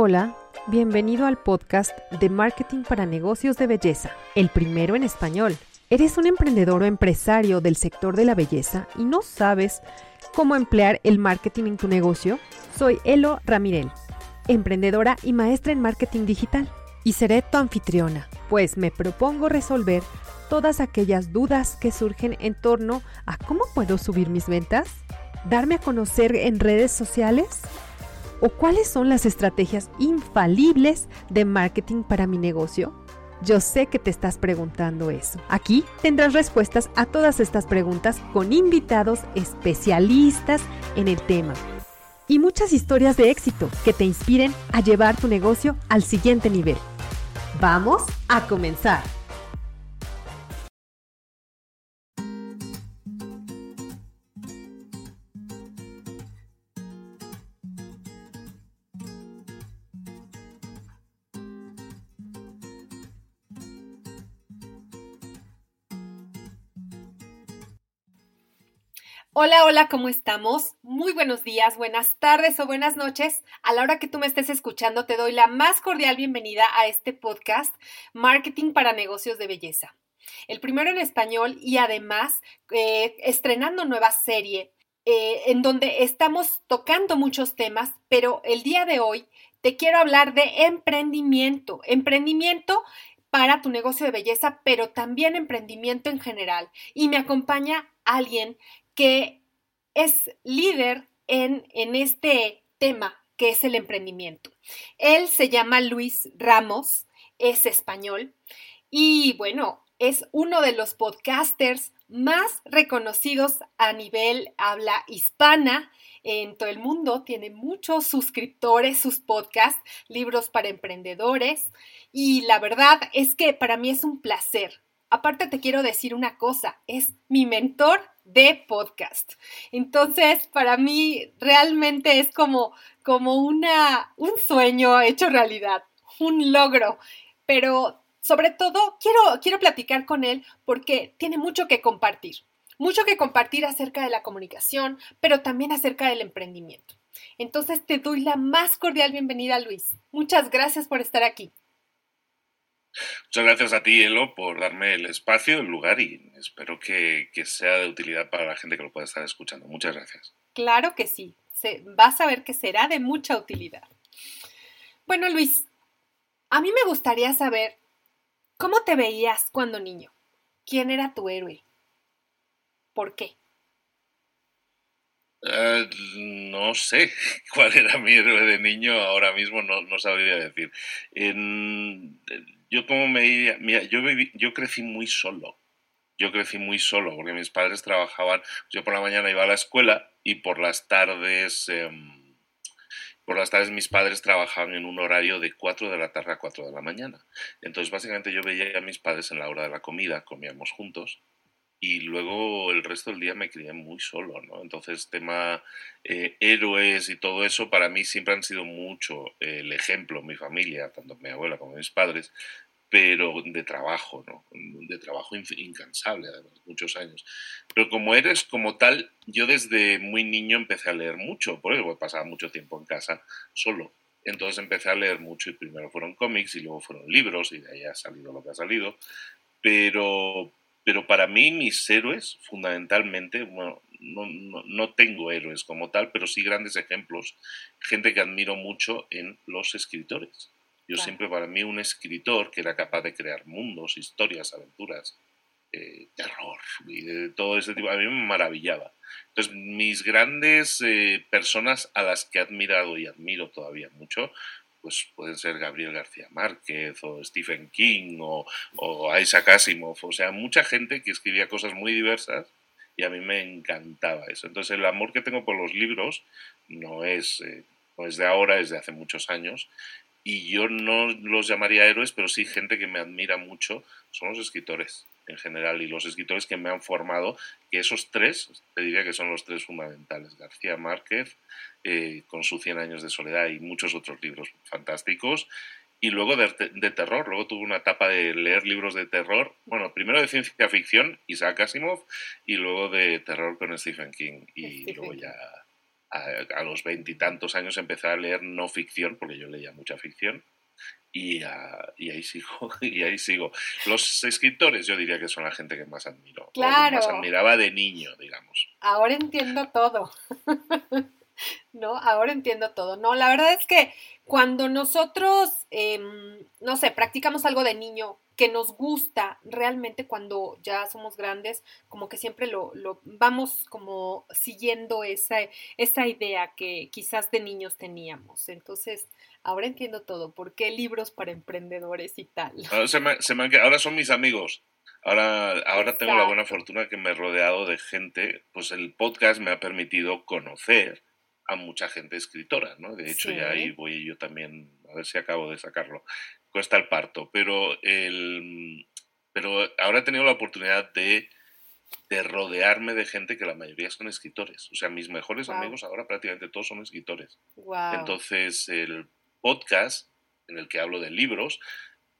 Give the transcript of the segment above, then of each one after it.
Hola, bienvenido al podcast de Marketing para Negocios de Belleza, el primero en español. ¿Eres un emprendedor o empresario del sector de la belleza y no sabes cómo emplear el marketing en tu negocio? Soy Elo Ramírez, emprendedora y maestra en marketing digital, y seré tu anfitriona, pues me propongo resolver todas aquellas dudas que surgen en torno a cómo puedo subir mis ventas, darme a conocer en redes sociales o cuáles son las estrategias infalibles de marketing para mi negocio. Yo sé que te estás preguntando eso. Aquí tendrás respuestas a todas estas preguntas con invitados especialistas en el tema y muchas historias de éxito que te inspiren a llevar tu negocio al siguiente nivel. ¡Vamos a comenzar! Hola, hola, ¿cómo estamos? Muy buenos días, buenas tardes o buenas noches. A la hora que tú me estés escuchando, te doy la más cordial bienvenida a este podcast Marketing para Negocios de Belleza. El primero en español y además estrenando nueva serie en donde estamos tocando muchos temas, pero el día de hoy te quiero hablar de emprendimiento. Emprendimiento para tu negocio de belleza, pero también emprendimiento en general. Y me acompaña alguien que es líder en este tema que es el emprendimiento. Él se llama Luis Ramos, es español y bueno, es uno de los podcasters más reconocidos a nivel habla hispana en todo el mundo. Tiene muchos suscriptores, sus podcasts, Libros para Emprendedores, y la verdad es que para mí es un placer. Aparte te quiero decir una cosa, es mi mentor de podcast. Entonces, para mí realmente es como un sueño hecho realidad, un logro. Pero sobre todo quiero platicar con él porque tiene mucho que compartir acerca de la comunicación, pero también acerca del emprendimiento. Entonces, te doy la más cordial bienvenida, Luis. Muchas gracias por estar aquí. Muchas gracias a ti, Elo, por darme el espacio, el lugar, y espero que sea de utilidad para la gente que lo pueda estar escuchando. Muchas gracias. Claro que sí. Vas a ver que será de mucha utilidad. Bueno, Luis, a mí me gustaría saber cómo te veías cuando niño. ¿Quién era tu héroe? ¿Por qué? No sé cuál era mi héroe de niño. Ahora mismo no sabría decir. Yo crecí muy solo. Yo crecí muy solo porque mis padres trabajaban. Yo por la mañana iba a la escuela y por las tardes mis padres trabajaban en un horario de 4 de la tarde a 4 de la mañana. Entonces básicamente yo veía a mis padres en la hora de la comida, comíamos juntos. Y luego el resto del día me crié muy solo, ¿no? Entonces, tema héroes y todo eso, para mí siempre han sido mucho el ejemplo, mi familia, tanto mi abuela como mis padres, pero de trabajo, ¿no? De trabajo incansable, además, muchos años. Pero como eres como tal, yo desde muy niño empecé a leer mucho, por eso pasaba mucho tiempo en casa solo. Entonces empecé a leer mucho y primero fueron cómics y luego fueron libros y de ahí ha salido lo que ha salido, pero para mí mis héroes, fundamentalmente, bueno, no tengo héroes como tal, pero sí grandes ejemplos, gente que admiro mucho en los escritores. Yo claro. Siempre para mí un escritor que era capaz de crear mundos, historias, aventuras, terror y de todo ese tipo, a mí me maravillaba. Entonces, mis grandes personas a las que he admirado y admiro todavía mucho, pues pueden ser Gabriel García Márquez o Stephen King o Isaac Asimov, o sea, mucha gente que escribía cosas muy diversas y a mí me encantaba eso. Entonces el amor que tengo por los libros no es de ahora, es de hace muchos años, y yo no los llamaría héroes, pero sí gente que me admira mucho son los escritores en general y los escritores que me han formado, que esos tres, te diría que son los tres fundamentales, García Márquez, con su 100 años de soledad y muchos otros libros fantásticos, y luego de terror, luego tuve una etapa de leer libros de terror, bueno, primero de ciencia ficción, Isaac Asimov, y luego de terror con Stephen King, y luego ya a los 20 y tantos años empecé a leer no ficción, porque yo leía mucha ficción, y ahí sigo. Los escritores yo diría que son la gente que más admiro. Claro. O más admiraba de niño, digamos. Ahora entiendo todo. No, ahora entiendo todo. No, la verdad es que cuando nosotros, no sé, practicamos algo de niño que nos gusta, realmente cuando ya somos grandes, como que siempre lo vamos como siguiendo esa idea que quizás de niños teníamos. Entonces, ahora entiendo todo. ¿Por qué libros para emprendedores y tal? Ahora son mis amigos. Ahora tengo la buena fortuna que me he rodeado de gente, pues el podcast me ha permitido conocer a mucha gente escritora, ¿no? De hecho, ya ahí voy yo también, a ver si acabo de sacarlo. Cuesta el parto, pero ahora he tenido la oportunidad de rodearme de gente que la mayoría son escritores. O sea, mis mejores amigos ahora prácticamente todos son escritores. Wow. Entonces, el podcast en el que hablo de libros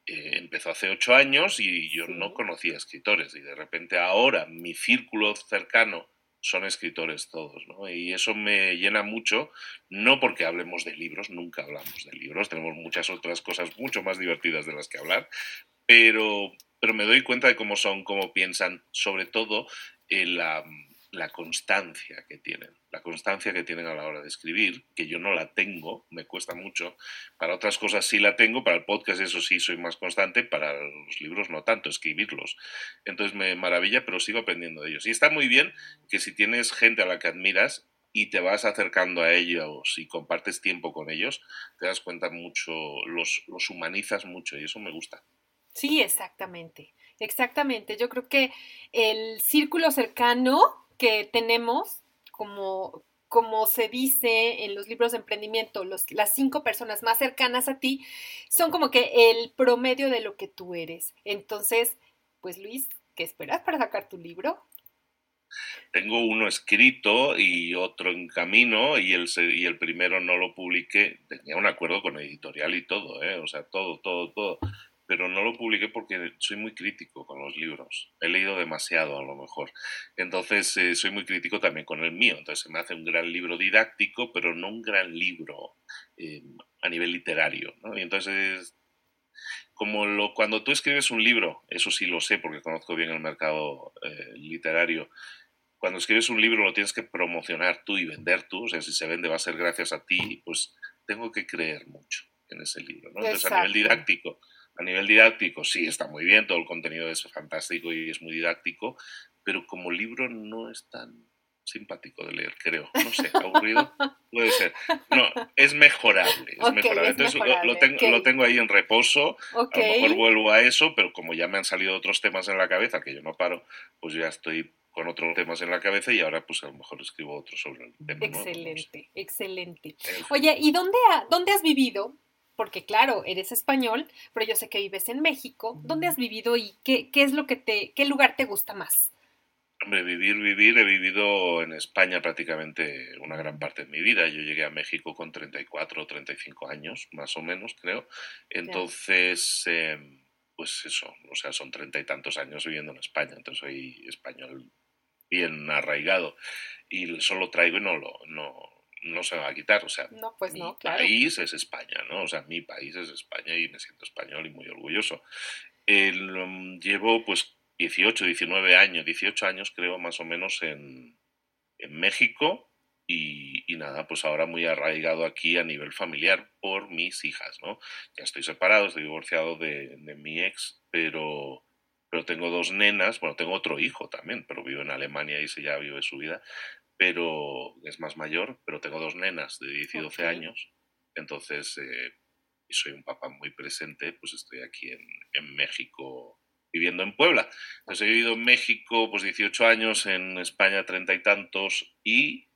empezó hace 8 años y yo no conocía escritores. Y de repente ahora mi círculo cercano son escritores todos, ¿no? Y eso me llena mucho, no porque hablemos de libros, nunca hablamos de libros, tenemos muchas otras cosas mucho más divertidas de las que hablar, pero me doy cuenta de cómo son, cómo piensan, sobre todo la constancia que tienen. La constancia que tienen a la hora de escribir, que yo no la tengo, me cuesta mucho. Para otras cosas sí la tengo, para el podcast eso sí soy más constante, para los libros no tanto, escribirlos. Entonces me maravilla, pero sigo aprendiendo de ellos. Y está muy bien que si tienes gente a la que admiras y te vas acercando a ellos y compartes tiempo con ellos, te das cuenta mucho, los humanizas mucho y eso me gusta. Sí, exactamente. Exactamente. Yo creo que el círculo cercano que tenemos, como se dice en los libros de emprendimiento, las 5 personas más cercanas a ti son como que el promedio de lo que tú eres. Entonces, pues Luis, ¿qué esperas para sacar tu libro? Tengo uno escrito y otro en camino y el primero no lo publiqué. Tenía un acuerdo con editorial y todo, o sea, todo. Pero no lo publiqué porque soy muy crítico con los libros. He leído demasiado, a lo mejor. Entonces, soy muy crítico también con el mío. Entonces, se me hace un gran libro didáctico, pero no un gran libro a nivel literario, ¿no? Y entonces, cuando tú escribes un libro, eso sí lo sé porque conozco bien el mercado literario, cuando escribes un libro lo tienes que promocionar tú y vender tú. O sea, si se vende va a ser gracias a ti. Pues tengo que creer mucho en ese libro, ¿no? Entonces, a nivel didáctico, sí, está muy bien, todo el contenido es fantástico y es muy didáctico, pero como libro no es tan simpático de leer, creo. No sé, aburrido puede ser. No, es mejorable. Entonces mejorable. Lo tengo ahí en reposo, okay. A lo mejor vuelvo a eso, pero como ya me han salido otros temas en la cabeza, que yo no paro, pues ya estoy con otros temas en la cabeza y ahora pues a lo mejor escribo otro sobre el tema. Excelente. Oye, ¿y dónde has vivido? Porque claro, eres español, pero yo sé que vives en México. ¿Dónde has vivido y qué lugar te gusta más? Hombre, he vivido en España prácticamente una gran parte de mi vida. Yo llegué a México con 34 o 35 años, más o menos, creo. Entonces, pues eso, o sea, son 30 y tantos años viviendo en España. Entonces soy español bien arraigado y solo traigo y no se me va a quitar, o sea, país es España, ¿no? O sea, mi país es España y me siento español y muy orgulloso. Llevo pues 18 años creo más o menos en México y nada, pues ahora muy arraigado aquí a nivel familiar por mis hijas, ¿no? Ya estoy separado, estoy divorciado de mi ex, pero tengo 2 nenas, bueno, tengo otro hijo también, pero vivo en Alemania y se ya vive su vida. Pero es más mayor, pero tengo 2 nenas de 10 y 12 años, entonces soy un papá muy presente, pues estoy aquí en México viviendo en Puebla. Entonces he vivido en México pues 18 años, en España 30 y tantos y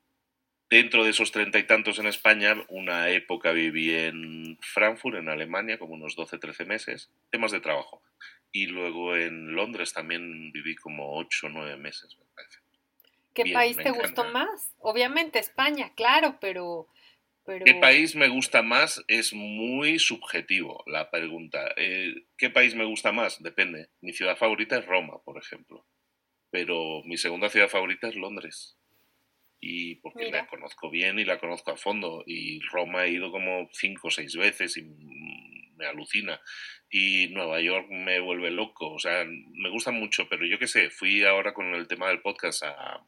dentro de esos 30 y tantos en España una época viví en Frankfurt, en Alemania, como unos 12-13 meses, temas de trabajo. Y luego en Londres también viví como 8-9 meses, me parece. ¿Qué Bien, país te encanta. Gustó más? Obviamente España, claro, pero... ¿Qué país me gusta más? Es muy subjetivo la pregunta. ¿Qué país me gusta más? Depende. Mi ciudad favorita es Roma, por ejemplo. Pero mi segunda ciudad favorita es Londres. y porque la conozco bien y la conozco a fondo, y Roma he ido como 5 o 6 veces y me alucina, y Nueva York me vuelve loco, o sea, me gusta mucho, pero yo qué sé, fui ahora con el tema del podcast a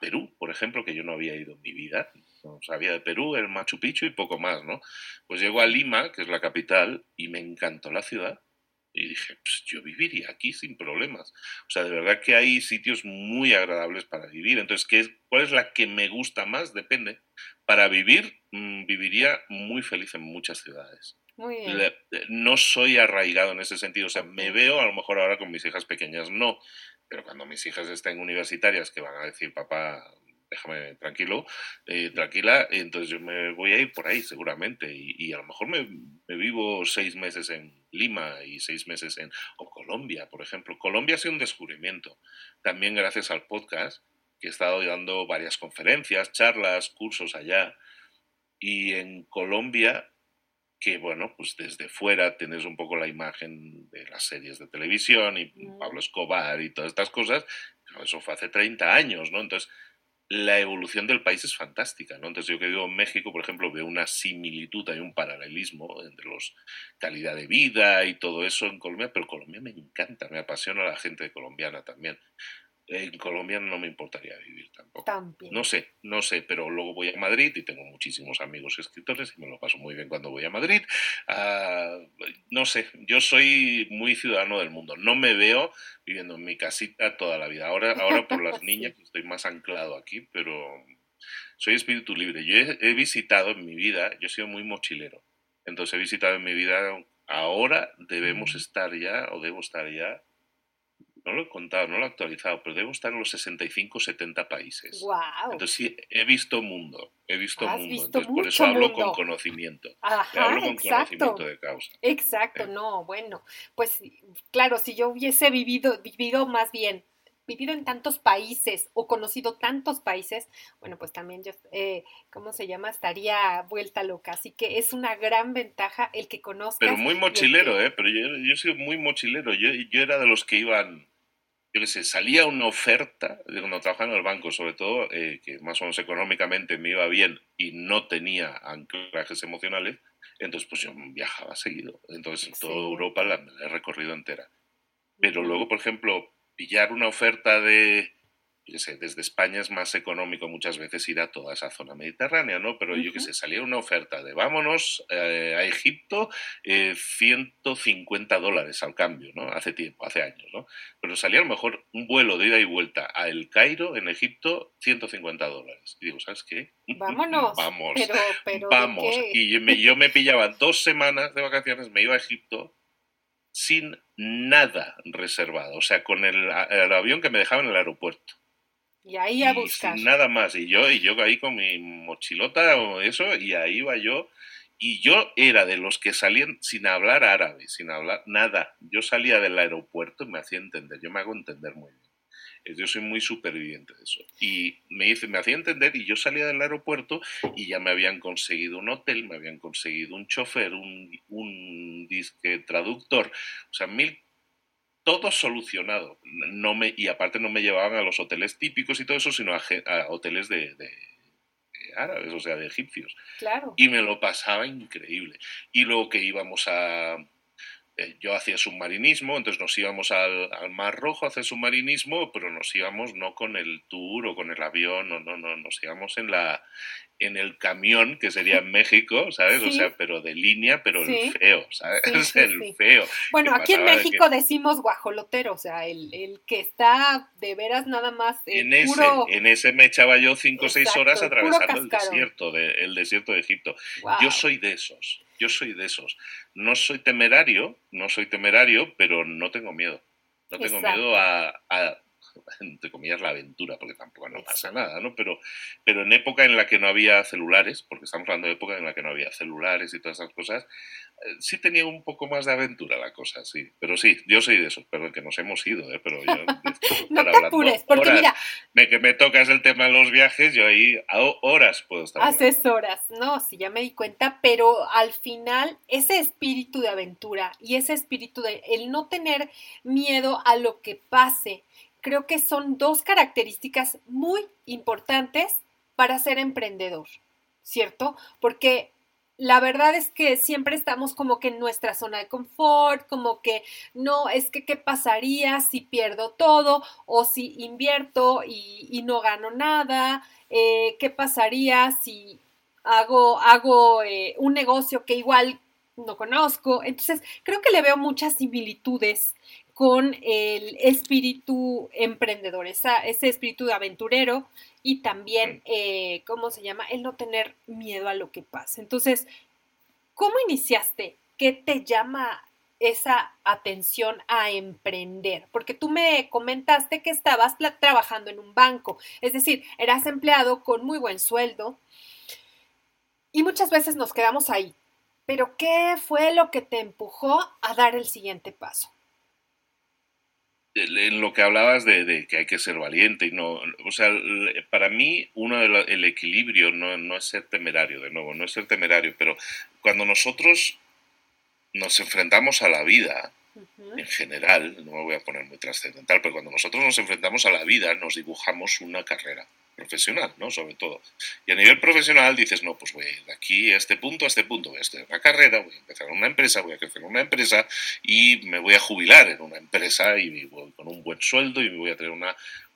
Perú, por ejemplo, que yo no había ido en mi vida, no sabía de Perú, el Machu Picchu y poco más, ¿no? Pues llego a Lima, que es la capital, y me encantó la ciudad. Y dije, pues yo viviría aquí sin problemas. O sea, de verdad que hay sitios muy agradables para vivir. Entonces, ¿cuál es la que me gusta más? Depende. Para vivir, viviría muy feliz en muchas ciudades. Muy bien. No soy arraigado en ese sentido. O sea, me veo, a lo mejor ahora con mis hijas pequeñas no, pero cuando mis hijas estén universitarias, que van a decir, papá, déjame tranquilo, tranquila, entonces yo me voy a ir por ahí seguramente, y a lo mejor me vivo 6 meses en Lima y 6 meses o Colombia, por ejemplo. Colombia ha sido un descubrimiento, también gracias al podcast, que he estado dando varias conferencias, charlas, cursos allá, y en Colombia, que bueno, pues desde fuera tenés un poco la imagen de las series de televisión y Pablo Escobar y todas estas cosas, eso fue hace 30 años, ¿no? Entonces, la evolución del país es fantástica, ¿no? Entonces, yo que vivo en México, por ejemplo, veo una similitud, hay un paralelismo entre los calidad de vida y todo eso en Colombia, pero Colombia me encanta, me apasiona la gente colombiana también. En Colombia no me importaría vivir tampoco. También. No sé, pero luego voy a Madrid y tengo muchísimos amigos escritores y me lo paso muy bien cuando voy a Madrid. No sé, yo soy muy ciudadano del mundo. No me veo viviendo en mi casita toda la vida. Ahora por las niñas estoy más anclado aquí, pero soy espíritu libre. Yo he visitado en mi vida, yo he sido muy mochilero, entonces he visitado en mi vida, ahora debemos estar ya, o debo estar ya, no lo he contado, no lo he actualizado, pero debo estar en los 65, 70 países. Wow. Entonces sí, he visto mundo. Entonces, por eso hablo mundo. Con conocimiento. Ajá, hablo con conocimiento de causa. Exacto, no, bueno, pues claro, si yo hubiese vivido en tantos países o conocido tantos países, bueno, pues también yo, estaría vuelta loca. Así que es una gran ventaja el que conozcas. Pero muy mochilero, pero yo he sido muy mochilero. Yo era de los que iban, yo qué sé, salía una oferta, cuando trabajaba en el banco sobre todo, que más o menos económicamente me iba bien y no tenía anclajes emocionales, entonces pues yo viajaba seguido. Entonces toda Europa la he recorrido entera. Pero luego, por ejemplo, pillar una oferta de, yo sé, desde España es más económico muchas veces ir a toda esa zona mediterránea, ¿no? Pero yo qué sé, salía una oferta de vámonos a Egipto, $150 al cambio, ¿no? Hace años, ¿no? Pero salía a lo mejor un vuelo de ida y vuelta a El Cairo, en Egipto, $150. Y digo, ¿sabes qué? Vámonos. Vamos. Pero vamos. Y yo me pillaba 2 semanas de vacaciones, me iba a Egipto sin nada reservado, o sea, con el avión que me dejaban en el aeropuerto. Y ahí a buscar. Sin nada más, y yo ahí con mi mochilota o eso, y ahí iba yo, y yo era de los que salían sin hablar árabe, sin hablar nada. Yo salía del aeropuerto y me hacía entender, yo me hago entender muy bien. Yo soy muy superviviente de eso. Y me hacía entender, y yo salía del aeropuerto y ya me habían conseguido un hotel, me habían conseguido un chofer, un disque traductor, o sea, todo solucionado. Y aparte no me llevaban a los hoteles típicos y todo eso, sino a hoteles de árabes, o sea, de egipcios. Claro. Y me lo pasaba increíble. Y luego que íbamos yo hacía submarinismo, entonces nos íbamos al Mar Rojo a hacer submarinismo, pero nos íbamos no con el tour o con el avión, no, nos íbamos en el camión, que sería en México, ¿sabes? Sí. O sea, pero de línea, pero sí. El feo, ¿sabes? Sí. El feo. Bueno, aquí en México decimos guajolotero, o sea, el que está de veras nada más en ese me echaba yo 5 o 6 horas atravesando el desierto de Egipto. Wow. Yo soy de esos. No soy temerario, pero no tengo miedo. No tengo miedo a entre comillas, la aventura, porque tampoco no pasa nada, ¿no? Pero en época en la que no había celulares, porque estamos hablando de época en la que no había celulares y todas esas cosas, sí tenía un poco más de aventura la cosa, sí. Pero sí, yo soy de esos, pero que nos hemos ido, Pero yo no te apures, porque horas, mira, que me tocas el tema de los viajes, yo ahí a horas puedo estar. Haces horas, no, sí, ya me di cuenta, pero al final ese espíritu de aventura y ese espíritu de el no tener miedo a lo que pase, Creo que son dos características muy importantes para ser emprendedor, ¿cierto? Porque la verdad es que siempre estamos como que en nuestra zona de confort, como que no, es que qué pasaría si pierdo todo o si invierto y no gano nada, qué pasaría si hago un negocio que igual no conozco. Entonces creo que le veo muchas similitudes con el espíritu emprendedor, ese espíritu aventurero y también, el no tener miedo a lo que pasa. Entonces, ¿cómo iniciaste? ¿Qué te llama esa atención a emprender? Porque tú me comentaste que estabas trabajando en un banco, es decir, eras empleado con muy buen sueldo y muchas veces nos quedamos ahí. Pero, ¿qué fue lo que te empujó a dar el siguiente paso? En lo que hablabas de que hay que ser valiente y no, o sea, para mí el equilibrio no es ser temerario, de nuevo, no es ser temerario, pero cuando nosotros nos enfrentamos a la vida, en general, no me voy a poner muy trascendental, pero cuando nosotros nos enfrentamos a la vida nos dibujamos una carrera profesional, ¿no? Sobre todo. Y a nivel profesional dices, no, pues voy a ir de aquí a este punto, voy a estudiar una carrera, voy a empezar una empresa, voy a crecer en una empresa y me voy a jubilar en una empresa y voy con un buen sueldo y me voy a tener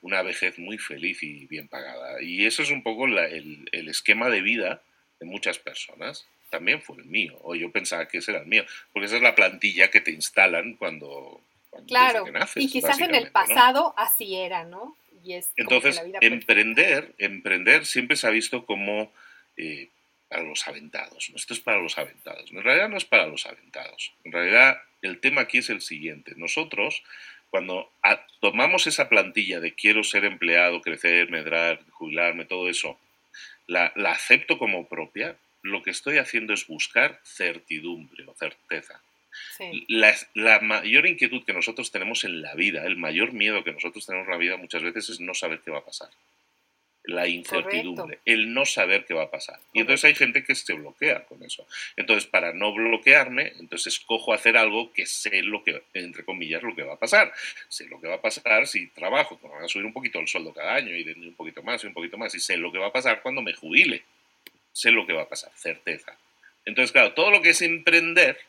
una vejez muy feliz y bien pagada. Y eso es un poco el esquema de vida de muchas personas. También fue el mío, o yo pensaba que ese era el mío, porque esa es la plantilla que te instalan cuando claro, que naces, y quizás en el pasado, ¿no? Así era, ¿no? Y es entonces, como que la vida emprender siempre se ha visto como para los aventados, ¿no? Esto es para los aventados. En realidad no es para los aventados. En realidad el tema aquí es el siguiente. Nosotros, cuando tomamos esa plantilla de quiero ser empleado, crecer, medrar, jubilarme, todo eso, la acepto como propia, lo que estoy haciendo es buscar certidumbre o certeza. Sí. La mayor inquietud que nosotros tenemos en la vida, el mayor miedo que nosotros tenemos en la vida muchas veces es no saber qué va a pasar. La incertidumbre, correcto. El no saber qué va a pasar. Correcto. Y entonces hay gente que se bloquea con eso. Entonces, para no bloquearme, entonces escojo hacer algo que sé lo que, entre comillas, lo que va a pasar. Sé lo que va a pasar si trabajo, me van a subir un poquito el sueldo cada año y un poquito más y un poquito más. Y sé lo que va a pasar cuando me jubile. Sé lo que va a pasar, certeza. Entonces, claro, todo lo que es emprender,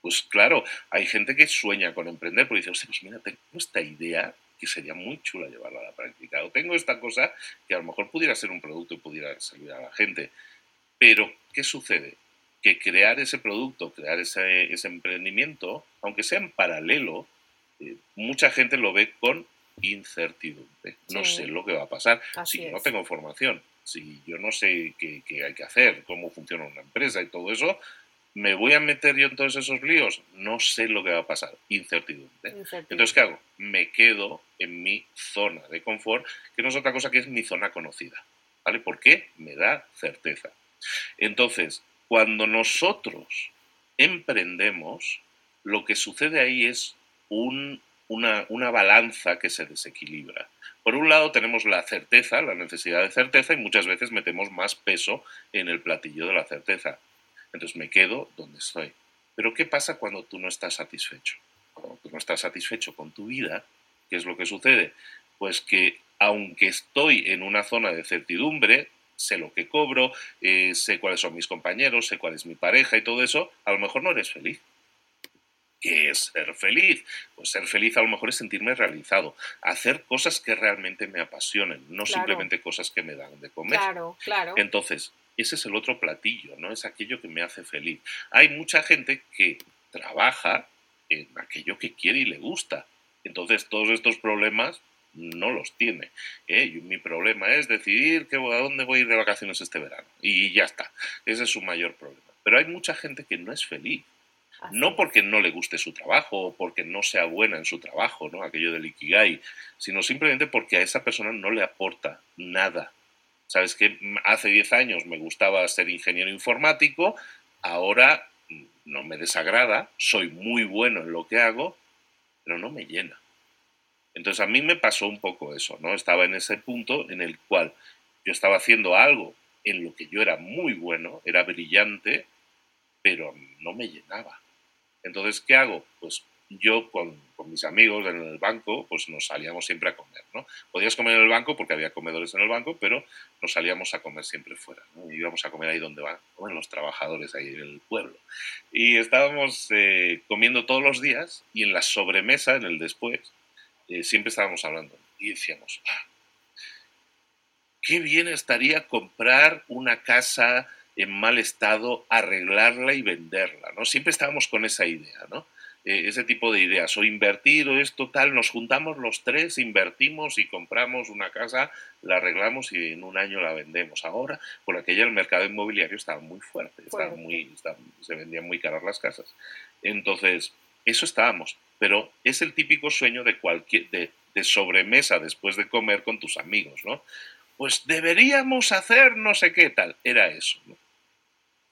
pues claro, hay gente que sueña con emprender porque dice, o sea, pues mira, tengo esta idea que sería muy chula llevarla a la práctica, o tengo esta cosa que a lo mejor pudiera ser un producto y pudiera servir a la gente. Pero, ¿qué sucede? Que crear ese producto, crear ese emprendimiento, aunque sea en paralelo, mucha gente lo ve con incertidumbre. Sí. No sé lo que va a pasar. Así si es. No tengo formación. Si yo no sé qué hay que hacer, cómo funciona una empresa y todo eso, ¿me voy a meter yo en todos esos líos? No sé lo que va a pasar, incertidumbre. Entonces, ¿qué hago? Me quedo en mi zona de confort, que no es otra cosa que es mi zona conocida, ¿vale? Porque me da certeza. Entonces, cuando nosotros emprendemos, lo que sucede ahí es una balanza que se desequilibra. Por un lado tenemos la certeza, la necesidad de certeza, y muchas veces metemos más peso en el platillo de la certeza. Entonces me quedo donde estoy. Pero ¿qué pasa cuando tú no estás satisfecho? Cuando tú no estás satisfecho con tu vida, ¿qué es lo que sucede? Pues que aunque estoy en una zona de certidumbre, sé lo que cobro, sé cuáles son mis compañeros, sé cuál es mi pareja y todo eso, a lo mejor no eres feliz. ¿Qué es ser feliz? Pues ser feliz a lo mejor es sentirme realizado, hacer cosas que realmente me apasionen, no claro. Simplemente cosas que me dan de comer. Claro, claro. Entonces, ese es el otro platillo, ¿no? Es aquello que me hace feliz. Hay mucha gente que trabaja en aquello que quiere y le gusta. Entonces, todos estos problemas no los tiene. Mi problema es decidir a dónde voy a ir de vacaciones este verano. Y ya está. Ese es su mayor problema. Pero hay mucha gente que no es feliz. No porque no le guste su trabajo o porque no sea buena en su trabajo, ¿no? Aquello del ikigai, sino simplemente porque a esa persona no le aporta nada. ¿Sabes qué? Hace 10 años me gustaba ser ingeniero informático, ahora no me desagrada, soy muy bueno en lo que hago, pero no me llena. Entonces a mí me pasó un poco eso, ¿no? Estaba en ese punto en el cual yo estaba haciendo algo en lo que yo era muy bueno, era brillante, pero no me llenaba. Entonces, ¿qué hago? Pues yo con mis amigos en el banco, pues nos salíamos siempre a comer, ¿no? Podías comer en el banco porque había comedores en el banco, pero nos salíamos a comer siempre fuera, ¿no? Y íbamos a comer ahí donde van los trabajadores, ahí en el pueblo. Y estábamos comiendo todos los días y en la sobremesa, en el después, siempre estábamos hablando. Y decíamos, qué bien estaría comprar una casa en mal estado, arreglarla y venderla, ¿no? Siempre estábamos con esa idea, ¿no? Ese tipo de ideas, o invertir o esto tal, nos juntamos los tres, invertimos y compramos una casa, la arreglamos y en un año la vendemos. Ahora, por aquella el mercado inmobiliario estaba muy fuerte, se vendían muy caras las casas. Entonces, eso estábamos, pero es el típico sueño de cualquier de sobremesa después de comer con tus amigos, ¿no? Pues deberíamos hacer no sé qué tal, era eso, ¿no?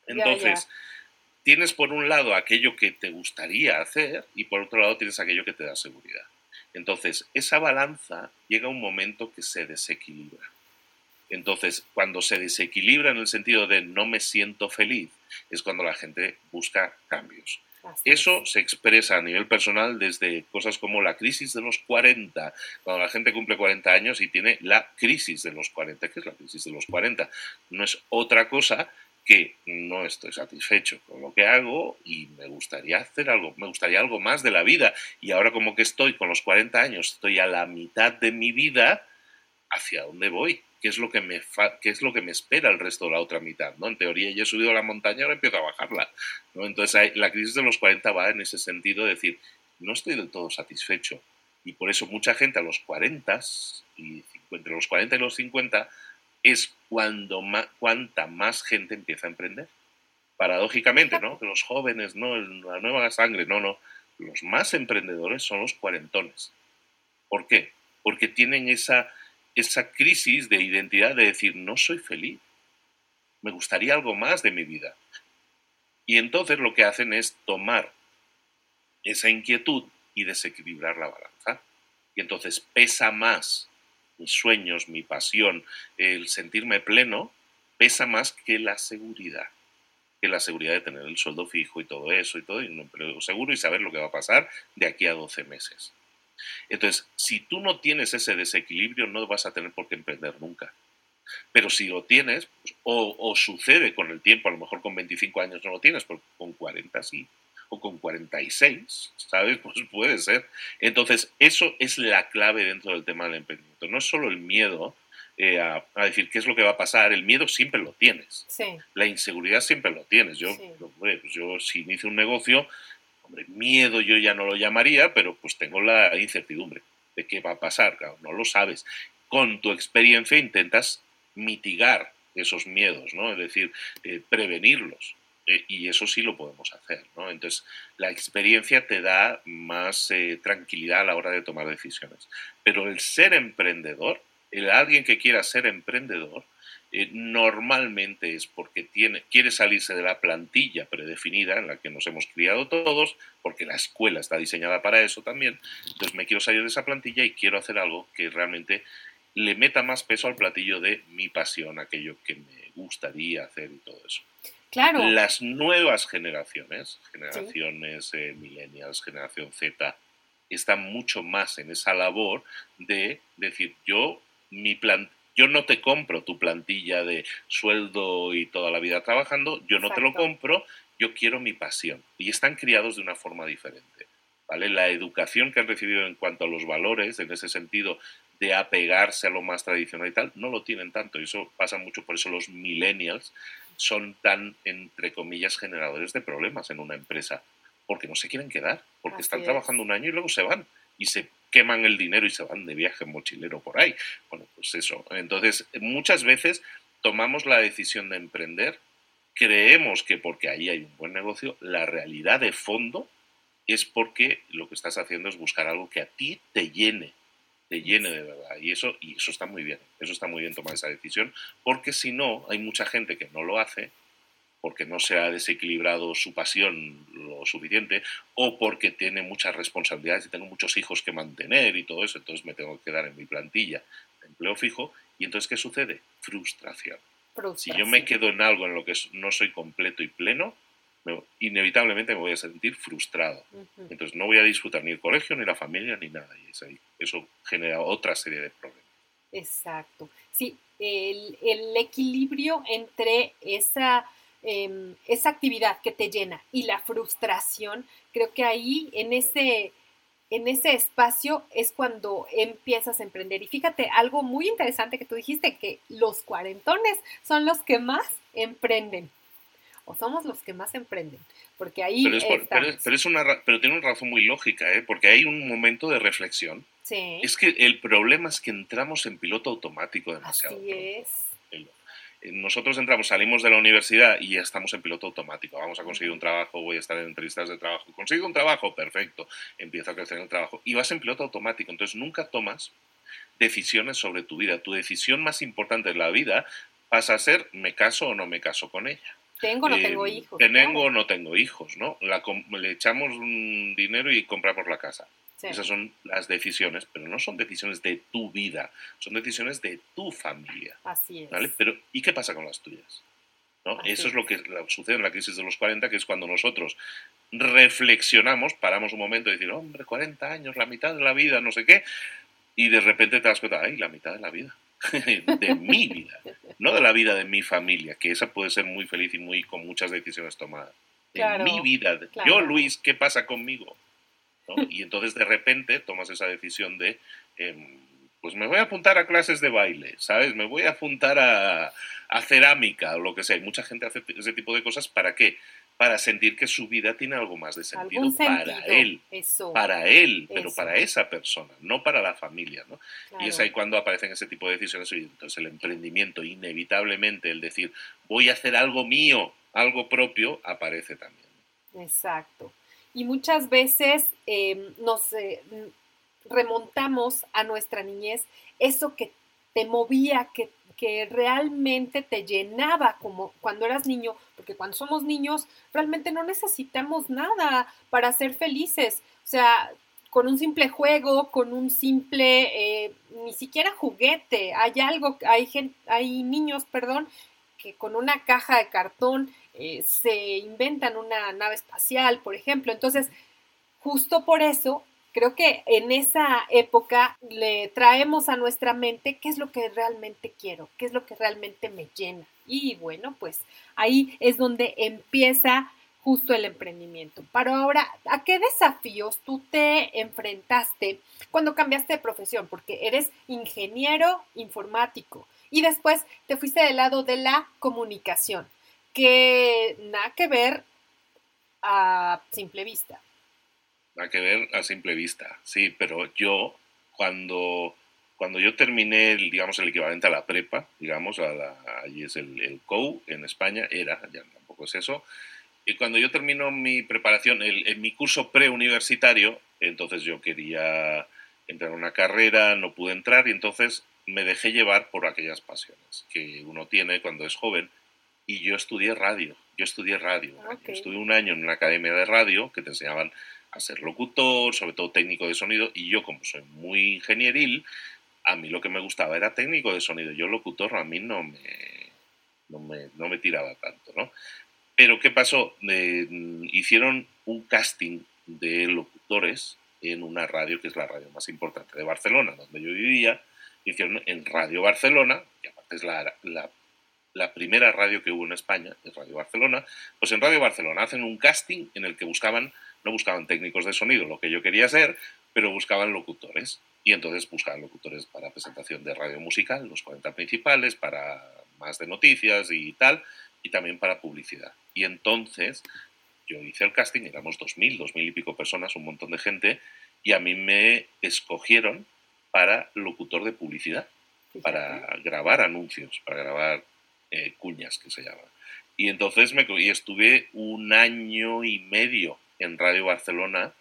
Entonces... Tienes por un lado aquello que te gustaría hacer y por otro lado tienes aquello que te da seguridad. Entonces, esa balanza llega a un momento que se desequilibra. Entonces, cuando se desequilibra en el sentido de no me siento feliz, es cuando la gente busca cambios. Eso se expresa a nivel personal desde cosas como la crisis de los 40, cuando la gente cumple 40 años y tiene la crisis de los 40. ¿Qué es la crisis de los 40? No es otra cosa que no estoy satisfecho con lo que hago y me gustaría hacer algo, me gustaría algo más de la vida. Y ahora como que estoy con los 40 años, estoy a la mitad de mi vida, ¿hacia dónde voy? ¿Qué es lo que me espera el resto de la otra mitad, ¿no? En teoría ya he subido a la montaña, ahora empiezo a bajarla, ¿no? Entonces la crisis de los 40 va en ese sentido de decir, no estoy del todo satisfecho. Y por eso mucha gente a los 40, y entre los 40 y los 50, es cuando cuanta más gente empieza a emprender. Paradójicamente, ¿no? Los jóvenes, no, la nueva sangre, no. Los más emprendedores son los cuarentones. ¿Por qué? Porque tienen esa crisis de identidad de decir, no soy feliz, me gustaría algo más de mi vida. Y entonces lo que hacen es tomar esa inquietud y desequilibrar la balanza. Y entonces pesa más mis sueños, mi pasión, el sentirme pleno, pesa más que la seguridad de tener el sueldo fijo y todo eso, y un empleo seguro y saber lo que va a pasar de aquí a 12 meses. Entonces, si tú no tienes ese desequilibrio, no vas a tener por qué emprender nunca. Pero si lo tienes, pues, o sucede con el tiempo, a lo mejor con 25 años no lo tienes, pero con 40 sí, o con 46, ¿sabes? Pues puede ser. Entonces, eso es la clave dentro del tema del emprendimiento. No es solo el miedo a decir qué es lo que va a pasar. El miedo siempre lo tienes. Sí. La inseguridad siempre lo tienes. Yo si inicio un negocio, hombre, miedo yo ya no lo llamaría, pero pues tengo la incertidumbre de qué va a pasar. Claro, no lo sabes. Con tu experiencia intentas mitigar esos miedos, ¿no? Es decir, prevenirlos. Y eso sí lo podemos hacer, ¿no? Entonces, la experiencia te da más tranquilidad a la hora de tomar decisiones. Pero el ser emprendedor, alguien que quiera ser emprendedor, normalmente es porque quiere salirse de la plantilla predefinida en la que nos hemos criado todos, porque la escuela está diseñada para eso también. Entonces, me quiero salir de esa plantilla y quiero hacer algo que realmente le meta más peso al platillo de mi pasión, aquello que me gustaría hacer y todo eso. Claro. Las nuevas generaciones sí. Millennials, generación Z, están mucho más en esa labor de decir, yo no te compro tu plantilla de sueldo y toda la vida trabajando, yo no te lo compro, yo quiero mi pasión. Y están criados de una forma diferente, ¿vale? La educación que han recibido en cuanto a los valores, en ese sentido de apegarse a lo más tradicional y tal, no lo tienen tanto. Y eso pasa mucho, por eso los millennials son tan, entre comillas, generadores de problemas en una empresa, porque no se quieren quedar, porque están trabajando un año y luego se van, y se queman el dinero y se van de viaje mochilero por ahí. Bueno, pues eso. Entonces, muchas veces tomamos la decisión de emprender, creemos que porque ahí hay un buen negocio, la realidad de fondo es porque lo que estás haciendo es buscar algo que a ti te llene de verdad, y eso está muy bien, tomar esa decisión, porque si no, hay mucha gente que no lo hace, porque no se ha desequilibrado su pasión lo suficiente, o porque tiene muchas responsabilidades y tengo muchos hijos que mantener y todo eso, entonces me tengo que quedar en mi plantilla de empleo fijo, y entonces ¿qué sucede? Frustración. Si yo me quedo en algo en lo que no soy completo y pleno, inevitablemente me voy a sentir frustrado. Uh-huh. Entonces no voy a disfrutar ni el colegio, ni la familia, ni nada. Y es ahí. Eso genera otra serie de problemas. Exacto. Sí, el equilibrio entre esa actividad que te llena y la frustración, creo que ahí en ese espacio es cuando empiezas a emprender. Y fíjate, algo muy interesante que tú dijiste, que los cuarentones son los que más emprenden. O somos los que más emprenden. Porque ahí pero tiene una razón muy lógica, porque hay un momento de reflexión. Sí. Es que el problema es que entramos en piloto automático demasiado. Así es. Nosotros salimos de la universidad y ya estamos en piloto automático. Vamos a conseguir un trabajo, voy a estar en entrevistas de trabajo. Consigo un trabajo, perfecto. Empiezo a crecer en el trabajo. Y vas en piloto automático. Entonces nunca tomas decisiones sobre tu vida. Tu decisión más importante de la vida pasa a ser ¿me caso o no me caso con ella? Tengo o no tengo hijos. Tengo o no tengo hijos, ¿no? Le echamos un dinero y compramos la casa. Sí. Esas son las decisiones, pero no son decisiones de tu vida, son decisiones de tu familia. Así es. ¿Vale? Pero, ¿y qué pasa con las tuyas? ¿No? Eso es lo que sucede en la crisis de los 40, que es cuando nosotros reflexionamos, paramos un momento y decimos, hombre, 40 años, la mitad de la vida, no sé qué, y de repente te das cuenta, ay, la mitad de la vida. De mi vida, no de la vida de mi familia, que esa puede ser muy feliz y muy con muchas decisiones tomadas. De claro, mi vida, claro. Yo, Luis, ¿qué pasa conmigo? ¿No? Y entonces de repente tomas esa decisión de, pues me voy a apuntar a clases de baile, ¿sabes? Me voy a apuntar a cerámica o lo que sea. Y mucha gente hace ese tipo de cosas, ¿para qué? Para sentir que su vida tiene algo más de sentido para él, eso, para él, pero eso, para esa persona, no para la familia, ¿no? Claro. Y es ahí cuando aparecen ese tipo de decisiones. Y entonces el emprendimiento, inevitablemente, el decir, voy a hacer algo mío, algo propio, aparece también. Exacto. Y muchas veces nos remontamos a nuestra niñez, eso que te movía, que realmente te llenaba como cuando eras niño, porque cuando somos niños realmente no necesitamos nada para ser felices, o sea, con un simple juego, con un simple, ni siquiera juguete, hay niños, que con una caja de cartón se inventan una nave espacial, por ejemplo, entonces justo por eso, creo que en esa época le traemos a nuestra mente qué es lo que realmente quiero, qué es lo que realmente me llena. Y bueno, pues ahí es donde empieza justo el emprendimiento. Pero ahora, ¿a qué desafíos tú te enfrentaste cuando cambiaste de profesión? Porque eres ingeniero informático y después te fuiste del lado de la comunicación, que nada que ver a simple vista. Sí, pero yo, cuando yo terminé, el equivalente a la prepa, allí es el COU en España, ya tampoco es eso, y cuando yo termino mi preparación, en mi curso preuniversitario, entonces yo quería entrar a una carrera, no pude entrar, y entonces me dejé llevar por aquellas pasiones que uno tiene cuando es joven, y yo estudié radio, okay. Estudié un año en una academia de radio que te enseñaban a ser locutor, sobre todo técnico de sonido, y yo como soy muy ingenieril, a mí lo que me gustaba era técnico de sonido, yo locutor a mí no me tiraba tanto, ¿no? Pero ¿qué pasó? Hicieron un casting de locutores en una radio que es la radio más importante de Barcelona, donde yo vivía, hicieron en Radio Barcelona, que aparte es la primera radio que hubo en España, es Radio Barcelona, pues en Radio Barcelona hacen un casting en el que no buscaban técnicos de sonido, lo que yo quería ser, pero buscaban locutores. Y entonces buscaban locutores para presentación de radio musical, los 40 principales, para más de noticias y tal, y también para publicidad. Y entonces yo hice el casting, éramos 2,000 y pico personas, un montón de gente, y a mí me escogieron para locutor de publicidad, para grabar anuncios, para grabar cuñas, que se llama. Y entonces estuve 1 año y medio en Radio Barcelona,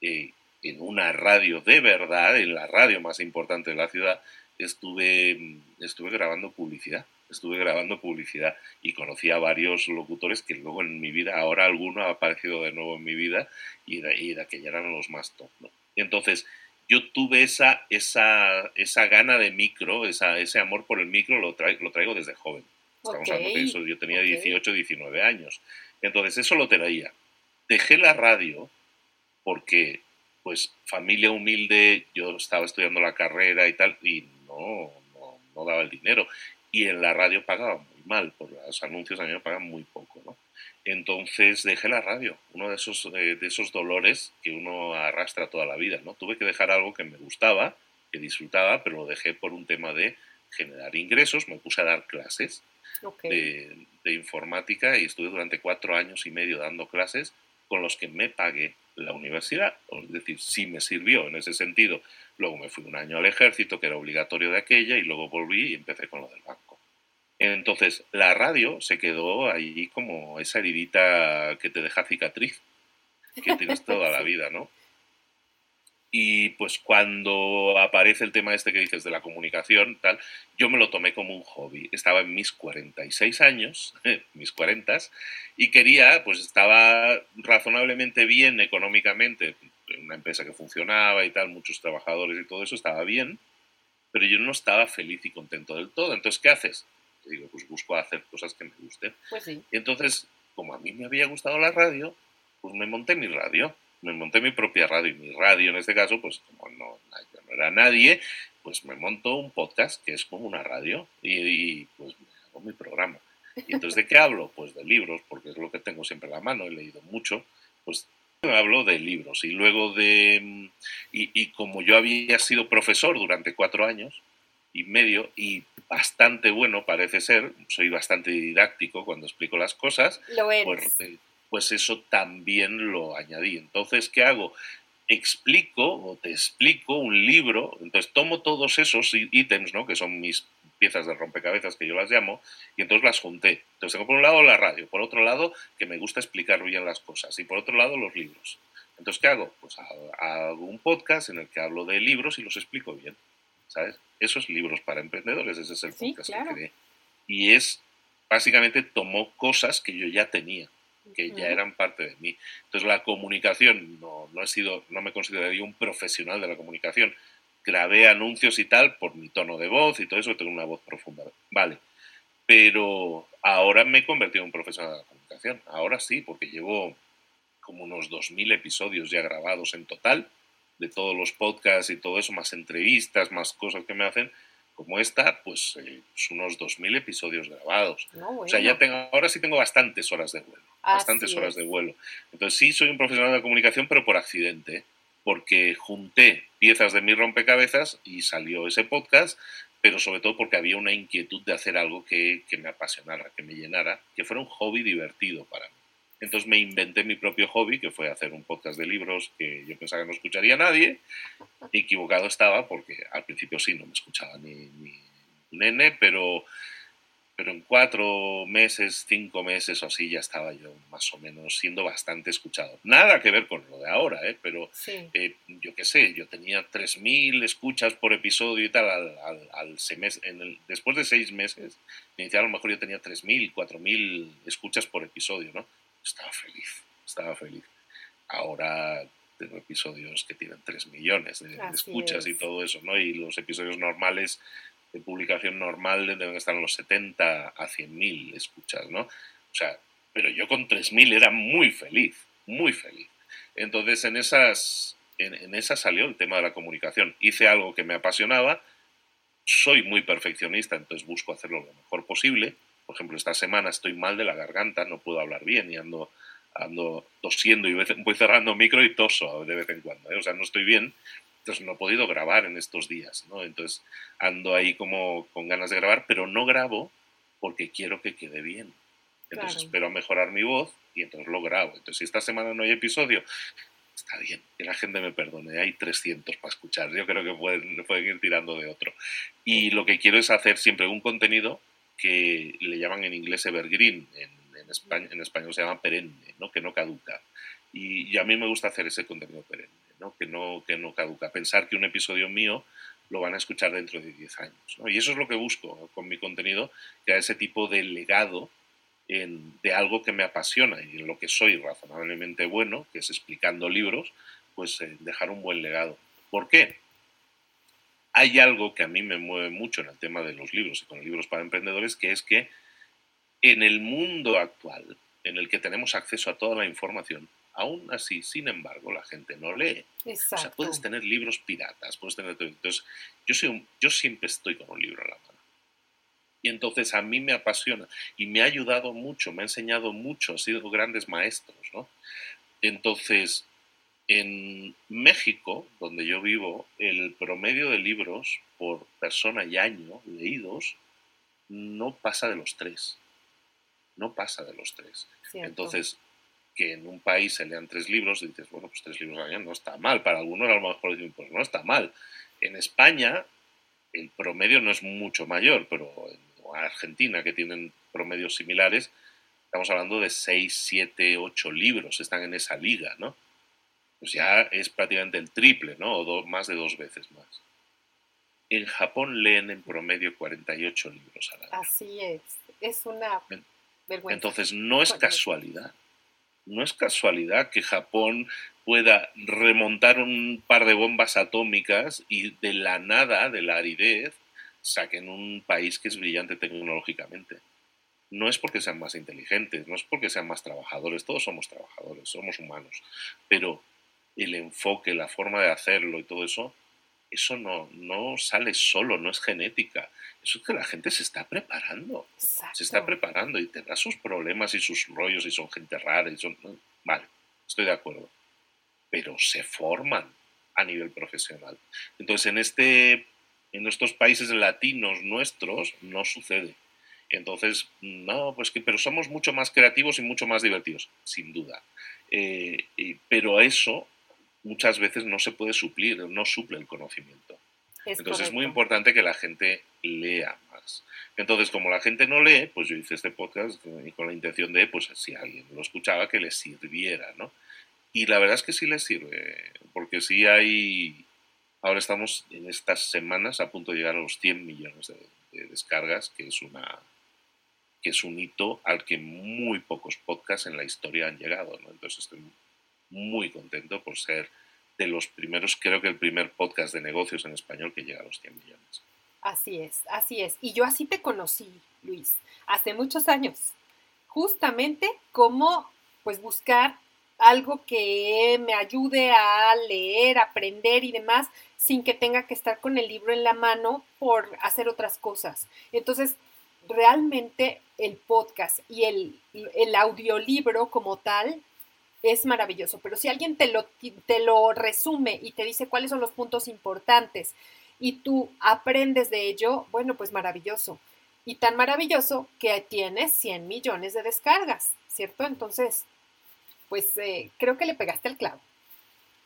en una radio de verdad, en la radio más importante de la ciudad, estuve grabando publicidad y conocí a varios locutores que luego en mi vida, ahora alguno ha aparecido de nuevo en mi vida y de que ya eran los más top, ¿no? Entonces, yo tuve esa gana de micro, ese amor por el micro lo traigo desde joven. Estamos hablando de eso. Yo tenía 18, 19 años. Entonces, eso lo traía. Dejé la radio porque, pues, familia humilde, yo estaba estudiando la carrera y tal, y no daba el dinero. Y en la radio pagaba muy mal, por los anuncios a mí me pagan muy poco, ¿no? Entonces dejé la radio, uno de esos dolores que uno arrastra toda la vida, ¿no? Tuve que dejar algo que me gustaba, que disfrutaba, pero lo dejé por un tema de generar ingresos. Me puse a dar clases de informática y estuve durante 4 años y medio dando clases con los que me pagué la universidad. Es decir, sí me sirvió en ese sentido. Luego me fui 1 año al ejército, que era obligatorio de aquella, y luego volví y empecé con lo del banco. Entonces, la radio se quedó ahí como esa heridita que te deja cicatriz, que tienes toda la vida, ¿no? Y pues cuando aparece el tema este que dices de la comunicación, tal, yo me lo tomé como un hobby. Estaba en mis 46 años, mis 40s, y quería, pues estaba razonablemente bien económicamente, una empresa que funcionaba y tal, muchos trabajadores y todo eso, estaba bien, pero yo no estaba feliz y contento del todo. Entonces, ¿qué haces? Te digo, pues busco hacer cosas que me gusten. Pues sí. Y entonces, como a mí me había gustado la radio, pues me monté mi radio. Me monté mi propia radio, y mi radio en este caso, pues como no era nadie, pues me monto un podcast que es como una radio y pues me hago mi programa. Y entonces, ¿de qué hablo? Pues de libros, porque es lo que tengo siempre a la mano, he leído mucho, pues hablo de libros. Y luego y como yo había sido profesor durante 4 años y medio, y bastante bueno parece ser, soy bastante didáctico cuando explico las cosas. Lo eres. Pues eso también lo añadí. Entonces, ¿qué hago? Explico o te explico un libro, entonces tomo todos esos ítems, ¿no?, que son mis piezas de rompecabezas, que yo las llamo, y entonces las junté. Entonces tengo por un lado la radio, por otro lado que me gusta explicar bien las cosas, y por otro lado los libros. Entonces, ¿qué hago? Pues hago un podcast en el que hablo de libros y los explico bien, ¿sabes? Eso es Libros para Emprendedores, ese es el podcast, sí, claro, que creé. Y es, básicamente tomó cosas que yo ya tenía, que ya eran parte de mí. Entonces, la comunicación, no me consideraría un profesional de la comunicación. Grabé anuncios y tal por mi tono de voz y todo eso, tengo una voz profunda, vale. Pero ahora me he convertido en un profesional de la comunicación, ahora sí, porque llevo como unos 2.000 episodios ya grabados en total, de todos los podcasts y todo eso, más entrevistas, más cosas que me hacen, como esta, pues unos 2.000 episodios grabados. No, bueno. O sea, ya ahora sí tengo bastantes horas de vuelo. Bastantes horas de vuelo. Entonces sí, soy un profesional de la comunicación, pero por accidente, porque junté piezas de mi rompecabezas y salió ese podcast, pero sobre todo porque había una inquietud de hacer algo que me apasionara, que me llenara, que fuera un hobby divertido para mí. Entonces me inventé mi propio hobby, que fue hacer un podcast de libros que yo pensaba que no escucharía nadie. Equivocado estaba, porque al principio sí, no me escuchaba ni nene, pero en 5 meses o así ya estaba yo más o menos siendo bastante escuchado. Nada que ver con lo de ahora, pero sí. Yo qué sé, yo tenía 3.000 escuchas por episodio y tal al semestre. Después de 6 meses, inicial, a lo mejor yo tenía 3.000, 4.000 escuchas por episodio, ¿no? Estaba feliz. Ahora tengo episodios que tienen 3 millones de escuchas y todo eso, ¿no? Y los episodios normales, de publicación normal, deben estar en los 70 a 100.000 escuchas, ¿no? O sea, pero yo con 3.000 era muy feliz, muy feliz. Entonces, en esa salió el tema de la comunicación. Hice algo que me apasionaba, soy muy perfeccionista, entonces busco hacerlo lo mejor posible. Por ejemplo, esta semana estoy mal de la garganta, no puedo hablar bien y ando tosiendo y voy cerrando micro y toso de vez en cuando, O sea, no estoy bien. Entonces no he podido grabar en estos días, ¿no? Entonces ando ahí como con ganas de grabar, pero no grabo porque quiero que quede bien. Entonces espero mejorar mi voz y entonces lo grabo. Entonces si esta semana no hay episodio, está bien, que la gente me perdone, hay 300 para escuchar. Yo creo que pueden ir tirando de otro. Y lo que quiero es hacer siempre un contenido que le llaman en inglés evergreen, en español se llama perenne, ¿no? Que no caduca. Y a mí me gusta hacer ese contenido perenne, ¿no? Que no caduca. Pensar que un episodio mío lo van a escuchar dentro de 10 años, ¿no? Y eso es lo que busco con mi contenido, que a ese tipo de legado de algo que me apasiona y en lo que soy razonablemente bueno, que es explicando libros, pues dejar un buen legado. ¿Por qué? Hay algo que a mí me mueve mucho en el tema de los libros y con Libros para Emprendedores, que es que en el mundo actual, en el que tenemos acceso a toda la información, aún así, sin embargo, la gente no lee. Exacto. O sea, puedes tener libros piratas, puedes tener... Entonces, yo siempre estoy con un libro en la mano. Y entonces a mí me apasiona y me ha ayudado mucho, me ha enseñado mucho, ha sido grandes maestros, ¿no? Entonces, en México, donde yo vivo, el promedio de libros por persona y año leídos no pasa de los 3. No pasa de los 3. Cierto. Entonces, que en un país se lean 3 libros, y dices, bueno, pues 3 libros al año no está mal. Para algunos a lo mejor dicen, pues no está mal. En España el promedio no es mucho mayor, pero en Argentina, que tienen promedios similares, estamos hablando de 6, 7, 8 libros, están en esa liga, ¿no? Pues ya es prácticamente el triple, ¿no? O más de 2 veces más. En Japón leen en promedio 48 libros al año. Así es una vergüenza. Entonces no es casualidad. No es casualidad que Japón pueda remontar un par de bombas atómicas y de la nada, de la aridez, saquen un país que es brillante tecnológicamente. No es porque sean más inteligentes, no es porque sean más trabajadores, todos somos trabajadores, somos humanos, pero el enfoque, la forma de hacerlo y todo eso, eso no sale solo, no es genética. Eso es que la gente se está preparando. Exacto. Se está preparando y tendrá sus problemas y sus rollos y son gente rara. Y son... Vale, estoy de acuerdo. Pero se forman a nivel profesional. Entonces, en estos países latinos nuestros no sucede. Entonces, no, pues pero somos mucho más creativos y mucho más divertidos, sin duda. Pero eso... muchas veces no se puede suplir, no suple el conocimiento. Entonces es muy importante que la gente lea más. Entonces, como la gente no lee, pues yo hice este podcast con la intención de, pues si alguien lo escuchaba, que le sirviera, ¿no? Y la verdad es que sí les sirve, porque sí hay... Ahora estamos en estas semanas a punto de llegar a los 100 millones de descargas, que es un hito al que muy pocos podcasts en la historia han llegado, ¿no? Entonces estoy muy contento por ser de los primeros, creo que el primer podcast de negocios en español que llega a los 100 millones. Así es, así es. Y yo así te conocí, Luis, hace muchos años. Justamente como, pues, buscar algo que me ayude a leer, aprender y demás, sin que tenga que estar con el libro en la mano por hacer otras cosas. Entonces, realmente el podcast y el audiolibro como tal es maravilloso, pero si alguien te lo resume y te dice cuáles son los puntos importantes y tú aprendes de ello, bueno, pues maravilloso. Y tan maravilloso que tienes 100 millones de descargas, ¿cierto? Entonces, pues creo que le pegaste el clavo.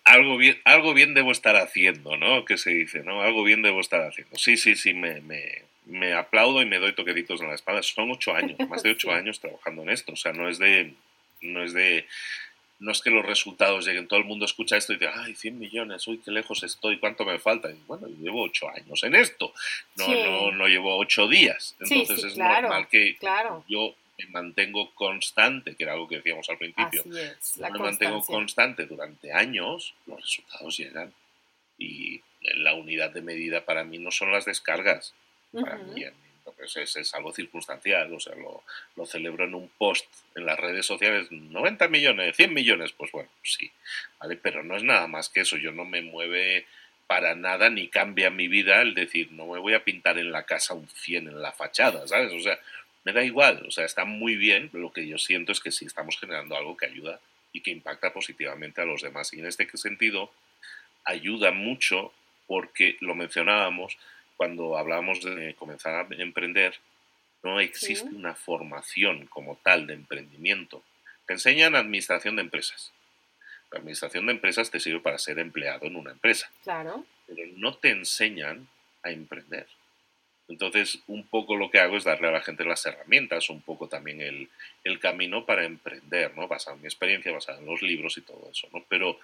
Algo bien debo estar haciendo, ¿no? Que se dice, ¿no? Algo bien debo estar haciendo. Sí, me aplaudo y me doy toquecitos en la espalda. Son 8 años, más de 8 sí. años trabajando en esto. O sea, no es que los resultados lleguen, todo el mundo escucha esto y dice, ay, 100 millones, uy, qué lejos estoy, ¿cuánto me falta? Y bueno, llevo 8 años en esto, no llevo 8 días, entonces sí, es claro, normal que claro. Yo me mantengo constante, que era algo que decíamos al principio, me mantengo constante durante años, los resultados llegan y la unidad de medida para mí no son las descargas, para mí pues es algo circunstancial, o sea, lo celebro en un post en las redes sociales, 90 millones, 100 millones, pues bueno, sí, ¿vale? Pero no es nada más que eso, yo no me mueve para nada ni cambia mi vida el decir, no me voy a pintar en la casa un 100 en la fachada, ¿sabes? O sea, me da igual, o sea, está muy bien, pero lo que yo siento es que sí estamos generando algo que ayuda y que impacta positivamente a los demás, y en este sentido ayuda mucho porque lo mencionábamos, cuando hablábamos de comenzar a emprender, no existe una formación como tal de emprendimiento. Te enseñan administración de empresas. La administración de empresas te sirve para ser empleado en una empresa. Claro. Pero no te enseñan a emprender. Entonces, un poco lo que hago es darle a la gente las herramientas, un poco también el camino para emprender, ¿no? Basado en mi experiencia, basado en los libros y todo eso, ¿no? Pero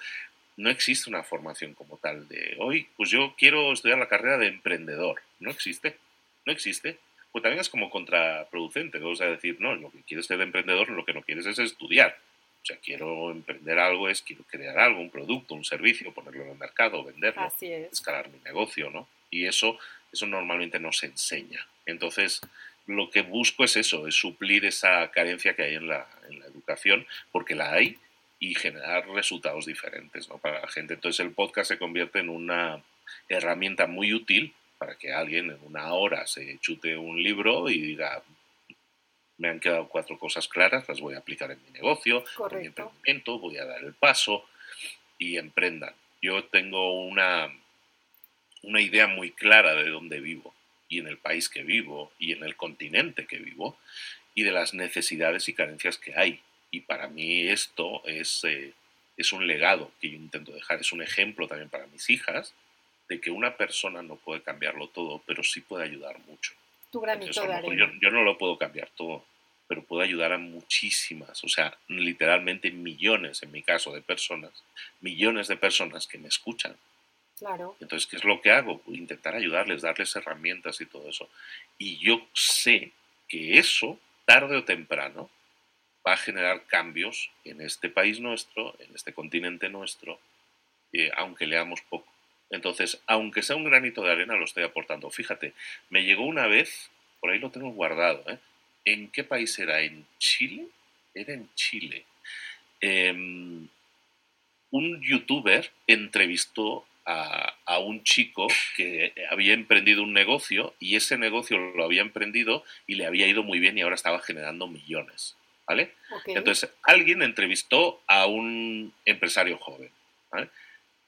no existe una formación como tal de hoy, pues yo quiero estudiar la carrera de emprendedor. No existe. Pues también es como contraproducente, ¿no? O sea, decir, no, lo que quieres ser de emprendedor, lo que no quieres es estudiar. O sea, quiero emprender algo, quiero crear algo, un producto, un servicio, ponerlo en el mercado, venderlo, escalar mi negocio, ¿no? Y eso normalmente no se enseña. Entonces, lo que busco es eso, es suplir esa carencia que hay en la educación, porque la hay, y generar resultados diferentes, ¿no?, para la gente. Entonces el podcast se convierte en una herramienta muy útil para que alguien en una hora se chute un libro y diga, me han quedado 4 cosas claras, las voy a aplicar en mi negocio, correcto, en mi emprendimiento, voy a dar el paso y emprendan. Yo tengo una idea muy clara de dónde vivo y en el país que vivo y en el continente que vivo y de las necesidades y carencias que hay. Y para mí esto es un legado que yo intento dejar, es un ejemplo también para mis hijas de que una persona no puede cambiarlo todo, pero sí puede ayudar mucho. Tu granito de arena. Yo no lo puedo cambiar todo, pero puedo ayudar a muchísimas, o sea, literalmente millones, en mi caso, de personas, millones de personas que me escuchan. Claro. Entonces, ¿qué es lo que hago? Pues intentar ayudarles, darles herramientas y todo eso. Y yo sé que eso, tarde o temprano, va a generar cambios en este país nuestro, en este continente nuestro, aunque leamos poco. Entonces, aunque sea un granito de arena, lo estoy aportando. Fíjate, me llegó una vez, por ahí lo tengo guardado, ¿eh? ¿En qué país era? ¿En Chile? Era en Chile. Un youtuber entrevistó a un chico que había emprendido un negocio y ese negocio lo había emprendido y le había ido muy bien y ahora estaba generando millones, ¿vale? Okay. Entonces, alguien entrevistó a un empresario joven, ¿vale?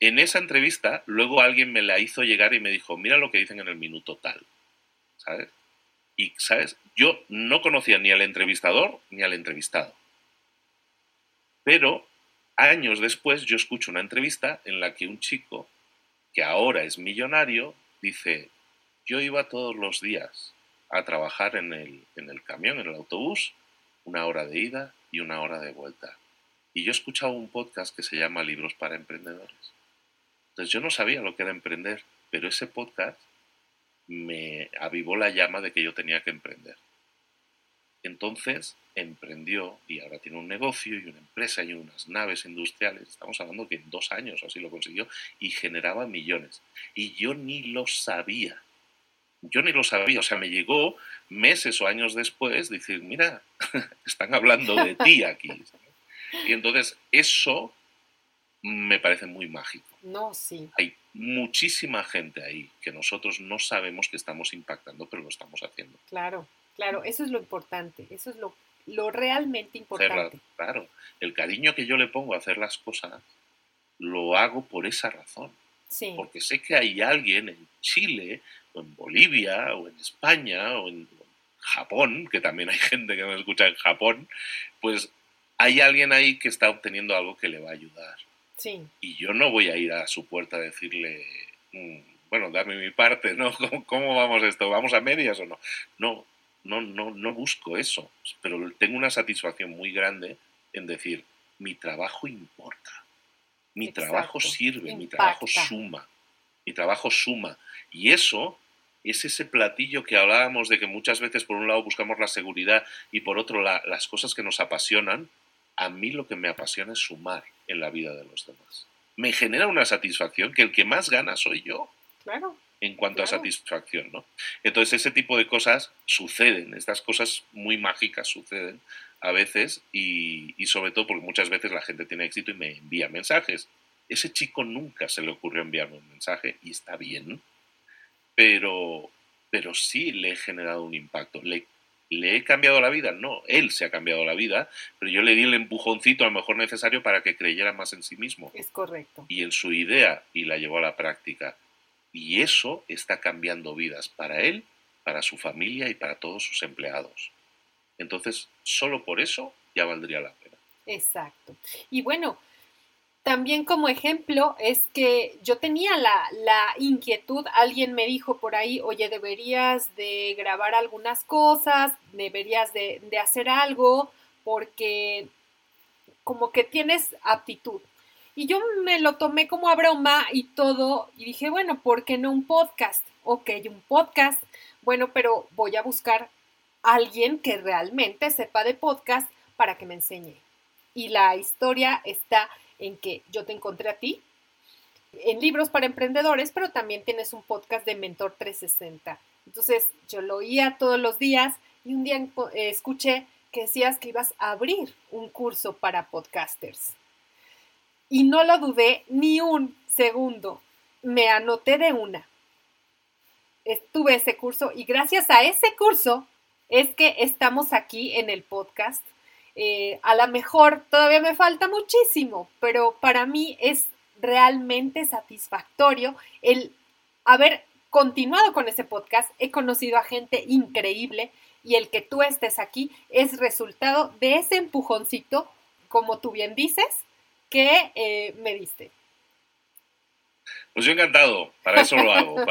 En esa entrevista, luego alguien me la hizo llegar y me dijo, mira lo que dicen en el minuto tal, ¿sabes? Y, ¿sabes? Yo no conocía ni al entrevistador ni al entrevistado. Pero años después yo escucho una entrevista en la que un chico que ahora es millonario dice, yo iba todos los días a trabajar en el camión, en el autobús, 1 hora de ida y 1 hora de vuelta. Y yo he escuchado un podcast que se llama Libros para Emprendedores. Entonces yo no sabía lo que era emprender, pero ese podcast me avivó la llama de que yo tenía que emprender. Entonces emprendió y ahora tiene un negocio y una empresa y unas naves industriales. Estamos hablando que en 2 años o así lo consiguió y generaba millones. Y yo ni lo sabía. O sea, me llegó meses o años después decir, mira, están hablando de ti aquí. Y entonces eso me parece muy mágico. No, sí. Hay muchísima gente ahí que nosotros no sabemos que estamos impactando, pero lo estamos haciendo. Claro, claro, eso es lo importante, eso es lo realmente importante. Claro, el cariño que yo le pongo a hacer las cosas lo hago por esa razón. Sí. Porque sé que hay alguien en Chile, o en Bolivia, o en España, o en Japón, que también hay gente que me escucha en Japón, pues hay alguien ahí que está obteniendo algo que le va a ayudar. Sí. Y yo no voy a ir a su puerta a decirle, bueno, dame mi parte, ¿no? ¿Cómo vamos esto? ¿Vamos a medias o no? No busco eso, pero tengo una satisfacción muy grande en decir, mi trabajo importa, mi Exacto. trabajo sirve, Impacta. Mi trabajo suma, y eso es ese platillo que hablábamos de que muchas veces por un lado buscamos la seguridad y por otro las cosas que nos apasionan. A mí lo que me apasiona es sumar en la vida de los demás. Me genera una satisfacción que el que más gana soy yo. Claro. En cuanto claro. a satisfacción, ¿no? Entonces ese tipo de cosas suceden. Estas cosas muy mágicas suceden a veces y sobre todo porque muchas veces la gente tiene éxito y me envía mensajes. Ese chico nunca se le ocurrió enviarme un mensaje y está bien, pero sí le he generado un impacto. ¿Le he cambiado la vida? No, él se ha cambiado la vida, pero yo le di el empujoncito a lo mejor necesario para que creyera más en sí mismo. Es correcto. Y en su idea, y la llevó a la práctica. Y eso está cambiando vidas para él, para su familia y para todos sus empleados. Entonces, solo por eso ya valdría la pena. Exacto. Y bueno, también como ejemplo es que yo tenía la inquietud, alguien me dijo por ahí, oye, deberías de grabar algunas cosas, deberías de hacer algo, porque como que tienes aptitud. Y yo me lo tomé como a broma y todo, y dije, bueno, ¿por qué no un podcast? Ok, un podcast, bueno, pero voy a buscar a alguien que realmente sepa de podcast para que me enseñe. Y la historia está en que yo te encontré a ti en Libros para Emprendedores, pero también tienes un podcast de Mentor 360. Entonces yo lo oía todos los días y un día escuché que decías que ibas a abrir un curso para podcasters. Y no lo dudé ni un segundo. Me anoté de una. Estuve ese curso y gracias a ese curso es que estamos aquí en el podcast. A lo mejor todavía me falta muchísimo, pero para mí es realmente satisfactorio el haber continuado con ese podcast. He conocido a gente increíble y el que tú estés aquí es resultado de ese empujoncito, como tú bien dices, que me diste. Pues yo encantado, para eso lo hago,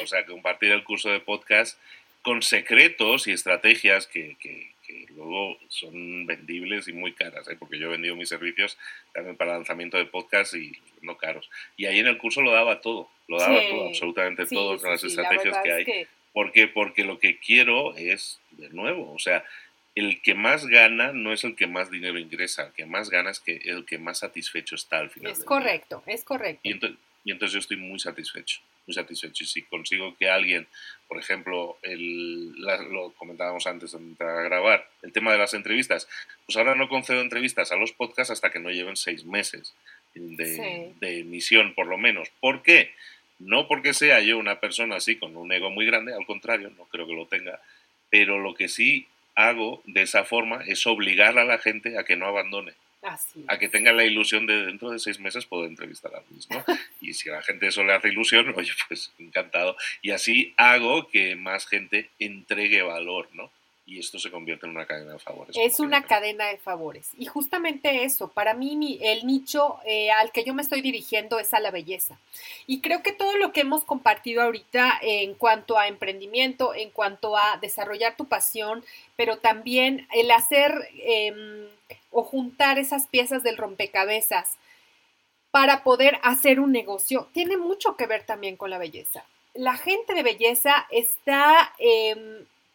o sea, compartir el curso de podcast con secretos y estrategias que luego son vendibles y muy caras, ¿eh? Porque yo he vendido mis servicios también para lanzamiento de podcast y no caros. Y ahí en el curso lo daba todo, absolutamente todo, con las estrategias que hay. Porque lo que quiero es, de nuevo, o sea, el que más gana no es el que más dinero ingresa, el que más gana es el que más satisfecho está al final. Es correcto. Y entonces yo estoy muy satisfecho. Y si consigo que alguien, por ejemplo, lo comentábamos antes de entrar a grabar, el tema de las entrevistas, pues ahora no concedo entrevistas a los podcasts hasta que no lleven 6 meses de emisión, por lo menos. ¿Por qué? No porque sea yo una persona así con un ego muy grande, al contrario, no creo que lo tenga, pero lo que sí hago de esa forma es obligar a la gente a que no abandone. Así a que tengan la ilusión de dentro de 6 meses poder entrevistar a Luis, ¿no? Y si a la gente eso le hace ilusión, oye, pues encantado. Y así hago que más gente entregue valor, ¿no? Y esto se convierte en una cadena de favores. Es una cadena de favores. Y justamente eso, para mí el nicho al que yo me estoy dirigiendo es a la belleza. Y creo que todo lo que hemos compartido ahorita en cuanto a emprendimiento, en cuanto a desarrollar tu pasión, pero también el hacer o juntar esas piezas del rompecabezas para poder hacer un negocio, tiene mucho que ver también con la belleza. La gente de belleza está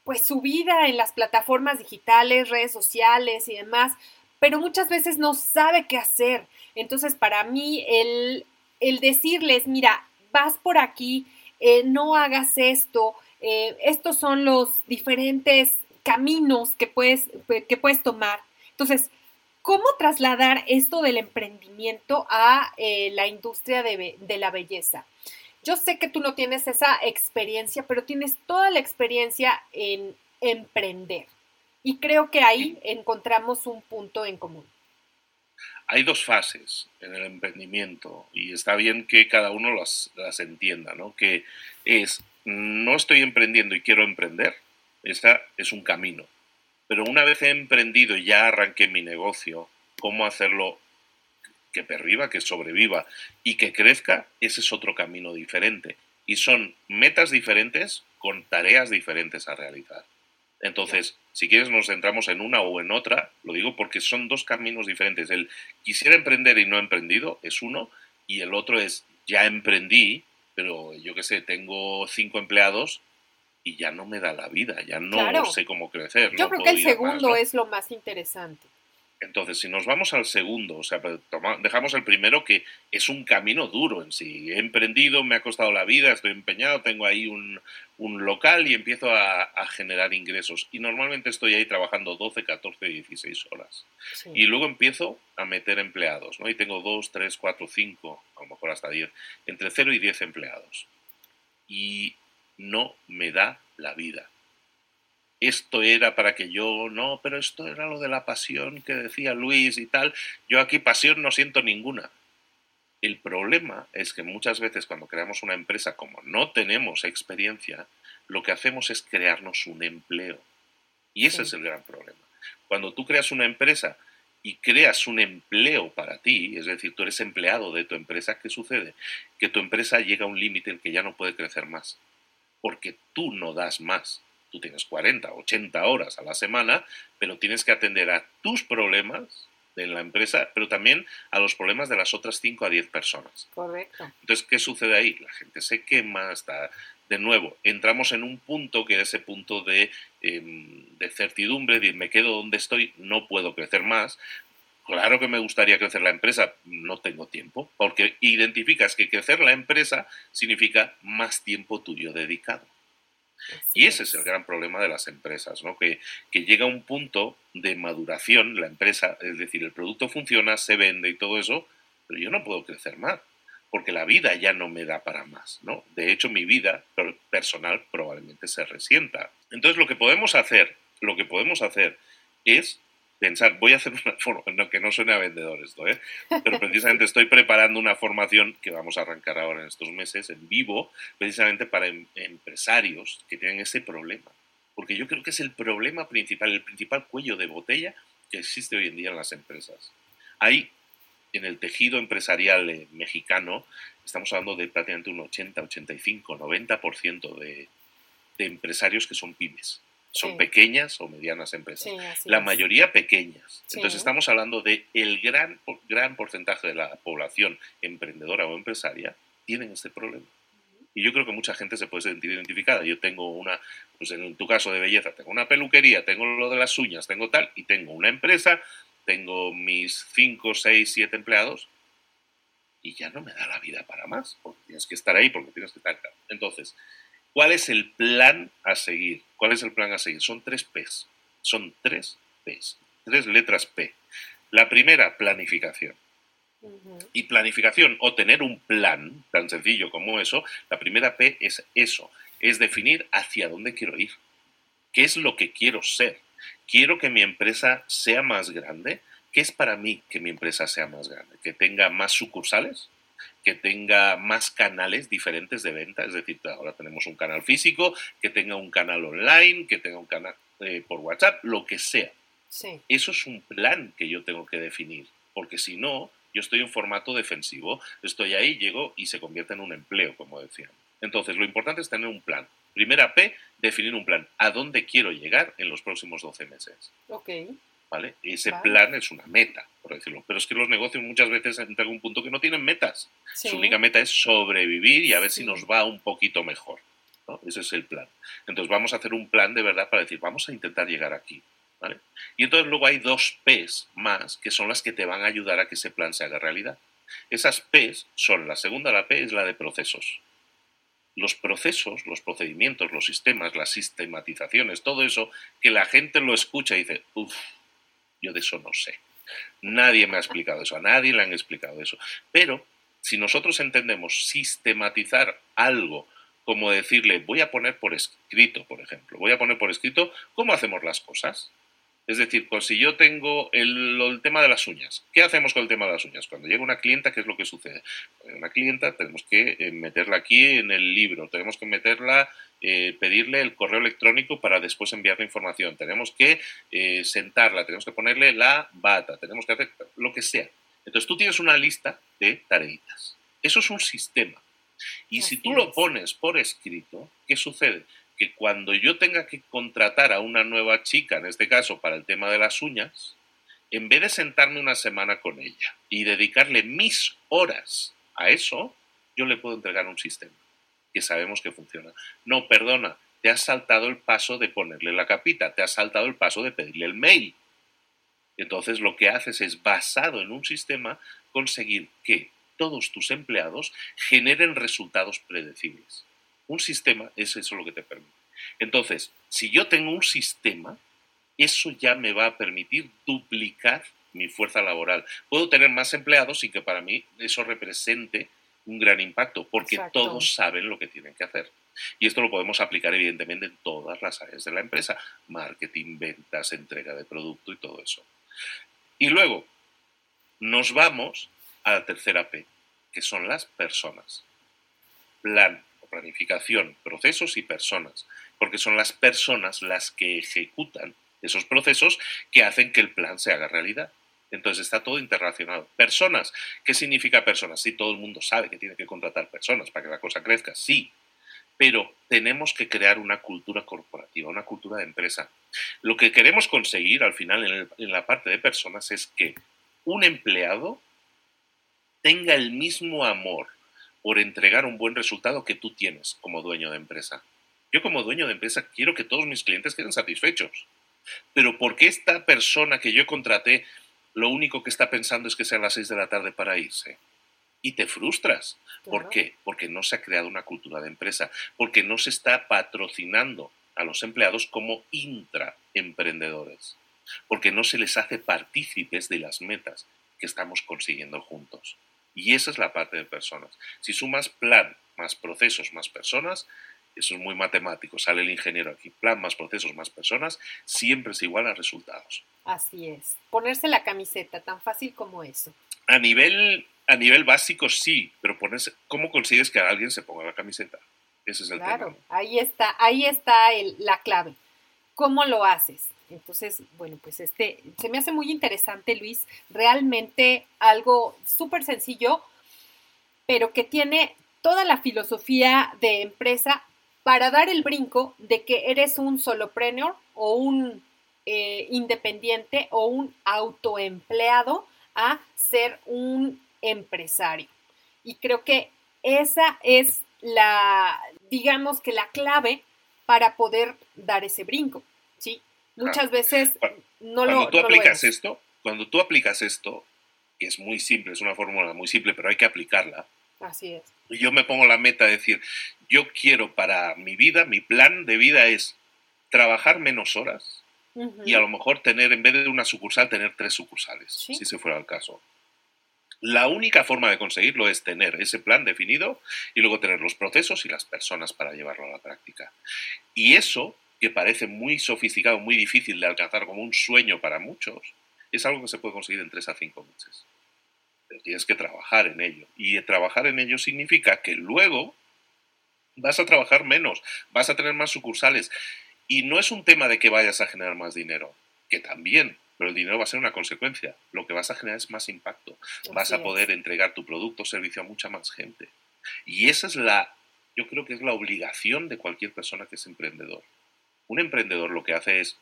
pues subida en las plataformas digitales, redes sociales y demás, pero muchas veces no sabe qué hacer. Entonces, para mí, el decirles, mira, vas por aquí, no hagas esto, estos son los diferentes caminos que puedes tomar. Entonces, ¿cómo trasladar esto del emprendimiento a la industria de la belleza? Yo sé que tú no tienes esa experiencia, pero tienes toda la experiencia en emprender. Y creo que ahí encontramos un punto en común. Hay 2 fases en el emprendimiento y está bien que cada uno las entienda, ¿no? Que es, no estoy emprendiendo y quiero emprender. Esta es un camino. Pero una vez he emprendido y ya arranqué mi negocio, ¿cómo hacerlo que perviva, que sobreviva y que crezca? Ese es otro camino diferente. Y son metas diferentes con tareas diferentes a realizar. Entonces, si quieres nos centramos en una o en otra, lo digo porque son 2 caminos diferentes. El quisiera emprender y no he emprendido es uno, y el otro es ya emprendí, pero yo qué sé, tengo 5 empleados, y ya no me da la vida, ya no sé cómo crecer. Yo creo que el segundo más, ¿no? Es lo más interesante. Entonces, si nos vamos al segundo, o sea, dejamos el primero que es un camino duro en sí. He emprendido, me ha costado la vida, estoy empeñado, tengo ahí un local y empiezo a generar ingresos. Y normalmente estoy ahí trabajando 12, 14, 16 horas. Sí. Y luego empiezo a meter empleados, ¿no? Y tengo 2, 3, 4, 5, a lo mejor hasta 10, entre 0 y 10 empleados. Y no me da la vida. Esto era para que yo... No, pero esto era lo de la pasión que decía Luis y tal. Yo aquí pasión no siento ninguna. El problema es que muchas veces cuando creamos una empresa, como no tenemos experiencia, lo que hacemos es crearnos un empleo. Y ese es el gran problema. Cuando tú creas una empresa y creas un empleo para ti, es decir, tú eres empleado de tu empresa, ¿qué sucede? Que tu empresa llega a un límite en que ya no puede crecer más. Porque tú no das más. Tú tienes 40, 80 horas a la semana, pero tienes que atender a tus problemas en la empresa, pero también a los problemas de las otras 5 a 10 personas. Correcto. Entonces, ¿qué sucede ahí? La gente se quema, está... De nuevo, entramos en un punto que es ese punto de certidumbre, de me quedo donde estoy, no puedo crecer más. Claro que me gustaría crecer la empresa, no tengo tiempo, porque identificas que crecer la empresa significa más tiempo tuyo dedicado. Y ese es el gran problema de las empresas, ¿no? Que llega un punto de maduración la empresa, es decir, el producto funciona, se vende y todo eso, pero yo no puedo crecer más, porque la vida ya no me da para más, ¿no? De hecho, mi vida personal probablemente se resienta. Entonces, lo que podemos hacer es pensar, voy a hacer una formación, no, que no suene a vendedor esto, pero precisamente estoy preparando una formación que vamos a arrancar ahora en estos meses, en vivo, precisamente para empresarios que tienen ese problema. Porque yo creo que es el problema principal, el principal cuello de botella que existe hoy en día en las empresas. Hay, en el tejido empresarial mexicano, estamos hablando de prácticamente un 80, 85, 90% de empresarios que son pymes. Son pequeñas o medianas empresas. Sí, la mayoría pequeñas. Sí. Entonces estamos hablando de el gran porcentaje de la población emprendedora o empresaria tienen este problema. Y yo creo que mucha gente se puede sentir identificada. Yo tengo una, pues en tu caso de belleza, tengo una peluquería, tengo lo de las uñas, tengo tal, y tengo una empresa, tengo mis 5, 6, 7 empleados y ya no me da la vida para más, porque tienes que estar ahí, porque tienes que estar. Entonces, ¿cuál es el plan a seguir? ¿Cuál es el plan a seguir? Son 3 P's. Son 3 P's. 3 letras P. La primera, planificación. Uh-huh. Y planificación o tener un plan, tan sencillo como eso, la primera P es eso. Es definir hacia dónde quiero ir. ¿Qué es lo que quiero ser? ¿Quiero que mi empresa sea más grande? ¿Qué es para mí que mi empresa sea más grande? ¿Que tenga más sucursales? Que tenga más canales diferentes de venta, es decir, ahora tenemos un canal físico, que tenga un canal online, que tenga un canal por WhatsApp, lo que sea. Sí. Eso es un plan que yo tengo que definir, porque si no, yo estoy en formato defensivo, estoy ahí, llego y se convierte en un empleo, como decían. Entonces, lo importante es tener un plan. Primera P, definir un plan. ¿A dónde quiero llegar en los próximos 12 meses? Ok. ¿Vale? Ese plan es una meta, por decirlo. Pero es que los negocios muchas veces entran a un punto que no tienen metas. Sí. Su única meta es sobrevivir y a ver si nos va un poquito mejor, ¿no? Ese es el plan. Entonces vamos a hacer un plan de verdad para decir, vamos a intentar llegar aquí, ¿vale? Y entonces luego hay 2 P's más que son las que te van a ayudar a que ese plan se haga realidad. Esas P's son, la segunda, la P es la de procesos. Los procesos, los procedimientos, los sistemas, las sistematizaciones, todo eso que la gente lo escucha y dice, uff, yo de eso no sé. Nadie me ha explicado eso, a nadie le han explicado eso. Pero si nosotros entendemos sistematizar algo, como decirle, voy a poner por escrito, por ejemplo, voy a poner por escrito cómo hacemos las cosas. Es decir, pues si yo tengo el tema de las uñas, ¿qué hacemos con el tema de las uñas? Cuando llega una clienta, ¿qué es lo que sucede? Cuando llega una clienta tenemos que meterla aquí en el libro, tenemos que meterla, pedirle el correo electrónico para después enviarle información, tenemos que sentarla, tenemos que ponerle la bata, tenemos que hacer lo que sea. Entonces tú tienes una lista de tareitas. Eso es un sistema. Y si tú lo pones por escrito, ¿qué sucede? Que cuando yo tenga que contratar a una nueva chica, en este caso para el tema de las uñas, en vez de sentarme una semana con ella y dedicarle mis horas a eso, yo le puedo entregar un sistema que sabemos que funciona. No, perdona, te has saltado el paso de ponerle la capita, te has saltado el paso de pedirle el mail. Entonces lo que haces es, basado en un sistema, conseguir que todos tus empleados generen resultados predecibles. Un sistema es eso lo que te permite. Entonces, si yo tengo un sistema, eso ya me va a permitir duplicar mi fuerza laboral. Puedo tener más empleados sin que para mí eso represente un gran impacto, porque exacto, todos saben lo que tienen que hacer. Y esto lo podemos aplicar, evidentemente, en todas las áreas de la empresa. Marketing, ventas, entrega de producto y todo eso. Y luego, nos vamos a la tercera P, que son las personas. Plan, planificación, procesos y personas, porque son las personas las que ejecutan esos procesos que hacen que el plan se haga realidad. Entonces está todo interrelacionado. Personas, ¿qué significa personas? Sí, todo el mundo sabe que tiene que contratar personas para que la cosa crezca, sí, pero tenemos que crear una cultura corporativa, una cultura de empresa. Lo que queremos conseguir al final en la parte de personas es que un empleado tenga el mismo amor por entregar un buen resultado que tú tienes como dueño de empresa. Yo como dueño de empresa quiero que todos mis clientes queden satisfechos. Pero ¿por qué esta persona que yo contraté, lo único que está pensando es que sean las 6 de la tarde para irse? y te frustras. Claro. ¿Por qué? Porque no se ha creado una cultura de empresa, porque no se está patrocinando a los empleados como intraemprendedores, porque no se les hace partícipes de las metas que estamos consiguiendo juntos. Y esa es la parte de personas. Si sumas plan, más procesos, más personas, eso es muy matemático, sale el ingeniero aquí, plan más procesos más personas, siempre es igual a resultados. Así es, ponerse la camiseta, tan fácil como eso. A nivel básico sí, pero ponerse, ¿cómo consigues que alguien se ponga la camiseta? Ese es el tema. Claro, ahí está la clave. ¿Cómo lo haces? Entonces, bueno, pues se me hace muy interesante, Luis, realmente algo súper sencillo, pero que tiene toda la filosofía de empresa para dar el brinco de que eres un solopreneur o un independiente o un autoempleado a ser un empresario. Y creo que esa es la clave para poder dar ese brinco, ¿sí? Muchas veces cuando tú aplicas esto, que es muy simple, es una fórmula muy simple, pero hay que aplicarla. Así es. Yo me pongo la meta de decir, yo quiero para mi vida, mi plan de vida es trabajar menos horas, uh-huh, y a lo mejor tener, en vez de una sucursal, tener 3 sucursales, ¿sí? Si se fuera el caso. La única forma de conseguirlo es tener ese plan definido y luego tener los procesos y las personas para llevarlo a la práctica. Y eso, que parece muy sofisticado, muy difícil de alcanzar como un sueño para muchos, es algo que se puede conseguir en 3 a 5 meses. Pero tienes que trabajar en ello. Y trabajar en ello significa que luego vas a trabajar menos, vas a tener más sucursales. Y no es un tema de que vayas a generar más dinero, que también, pero el dinero va a ser una consecuencia. Lo que vas a generar es más impacto. Vas a poder entregar tu producto o servicio a mucha más gente. Y esa es yo creo que es la obligación de cualquier persona que es emprendedor. Un emprendedor lo que hace es,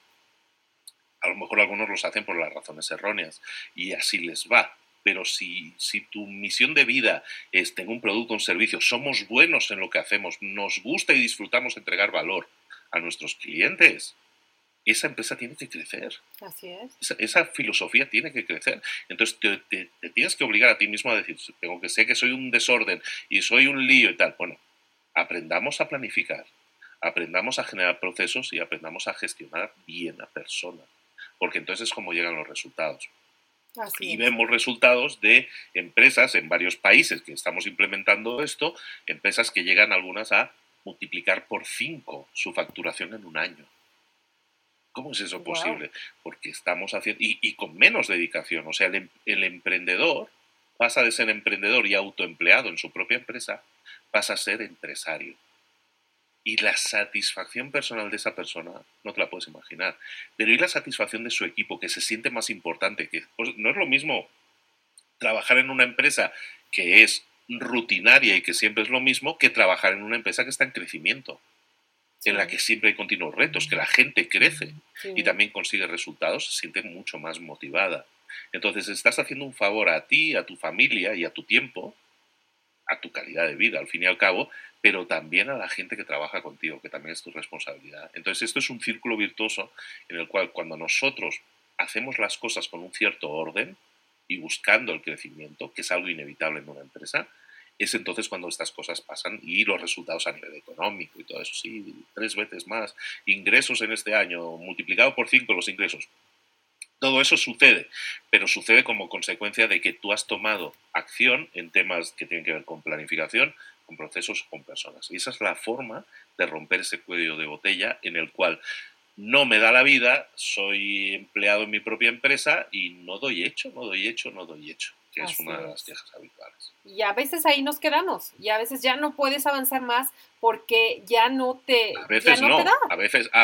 a lo mejor algunos los hacen por las razones erróneas, y así les va. Pero si tu misión de vida es tener un producto o un servicio, somos buenos en lo que hacemos, nos gusta y disfrutamos entregar valor a nuestros clientes, esa empresa tiene que crecer. Así es. Esa filosofía tiene que crecer. Entonces te tienes que obligar a ti mismo a decir, sé que soy un desorden y soy un lío y tal. Bueno, aprendamos a planificar, aprendamos a generar procesos y aprendamos a gestionar bien a personas, porque entonces es como llegan los resultados. Así y es. Vemos resultados de empresas en varios países que estamos implementando esto, empresas que llegan algunas a multiplicar por 5 su facturación en un año. ¿Cómo es eso posible? Porque estamos haciendo, y con menos dedicación, o sea, el emprendedor pasa de ser emprendedor y autoempleado en su propia empresa, pasa a ser empresario. Y la satisfacción personal de esa persona no te la puedes imaginar. Pero y la satisfacción de su equipo, que se siente más importante. Que no es lo mismo trabajar en una empresa que es rutinaria y que siempre es lo mismo, que trabajar en una empresa que está en crecimiento, sí, en la que siempre hay continuos retos, que la gente crece, sí, y también consigue resultados, se siente mucho más motivada. Entonces estás haciendo un favor a ti, a tu familia y a tu tiempo, a tu calidad de vida, al fin y al cabo, pero también a la gente que trabaja contigo, que también es tu responsabilidad. Entonces esto es un círculo virtuoso en el cual cuando nosotros hacemos las cosas con un cierto orden y buscando el crecimiento, que es algo inevitable en una empresa, es entonces cuando estas cosas pasan y los resultados a nivel económico y todo eso, sí, 3 veces más, ingresos en este año, multiplicado por 5 los ingresos. Todo eso sucede, pero sucede como consecuencia de que tú has tomado acción en temas que tienen que ver con planificación, con procesos, con personas. Y esa es la forma de romper ese cuello de botella en el cual no me da la vida, soy empleado en mi propia empresa y no doy hecho, que es una de las quejas habituales. Y a veces ahí nos quedamos, y a veces ya no puedes avanzar más porque ya no te da. A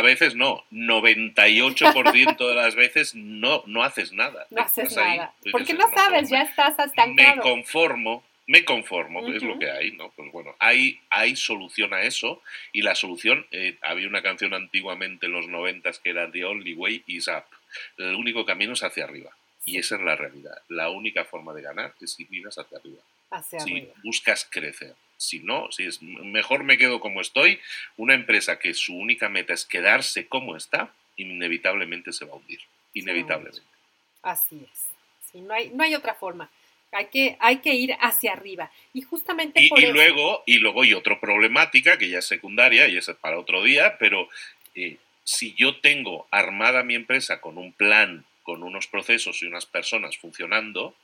veces no. 98% de las veces no haces nada. No haces nada. Porque no sabes, ya estás estancado. Me conformo, uh-huh, es lo que hay, ¿no? Pues bueno, hay solución a eso, y la solución, había una canción antiguamente en los 90s que era The Only Way is Up. El único camino es hacia arriba. Y esa es la realidad. La única forma de ganar es si miras hacia arriba. Buscas crecer. Si no, si es mejor me quedo como estoy, una empresa que su única meta es quedarse como está, inevitablemente se va a hundir. Así es. Sí, no hay otra forma. Hay que ir hacia arriba. Y justamente por eso... Y luego hay otra problemática que ya es secundaria y esa es para otro día, pero si yo tengo armada mi empresa con un plan, con unos procesos y unas personas funcionando,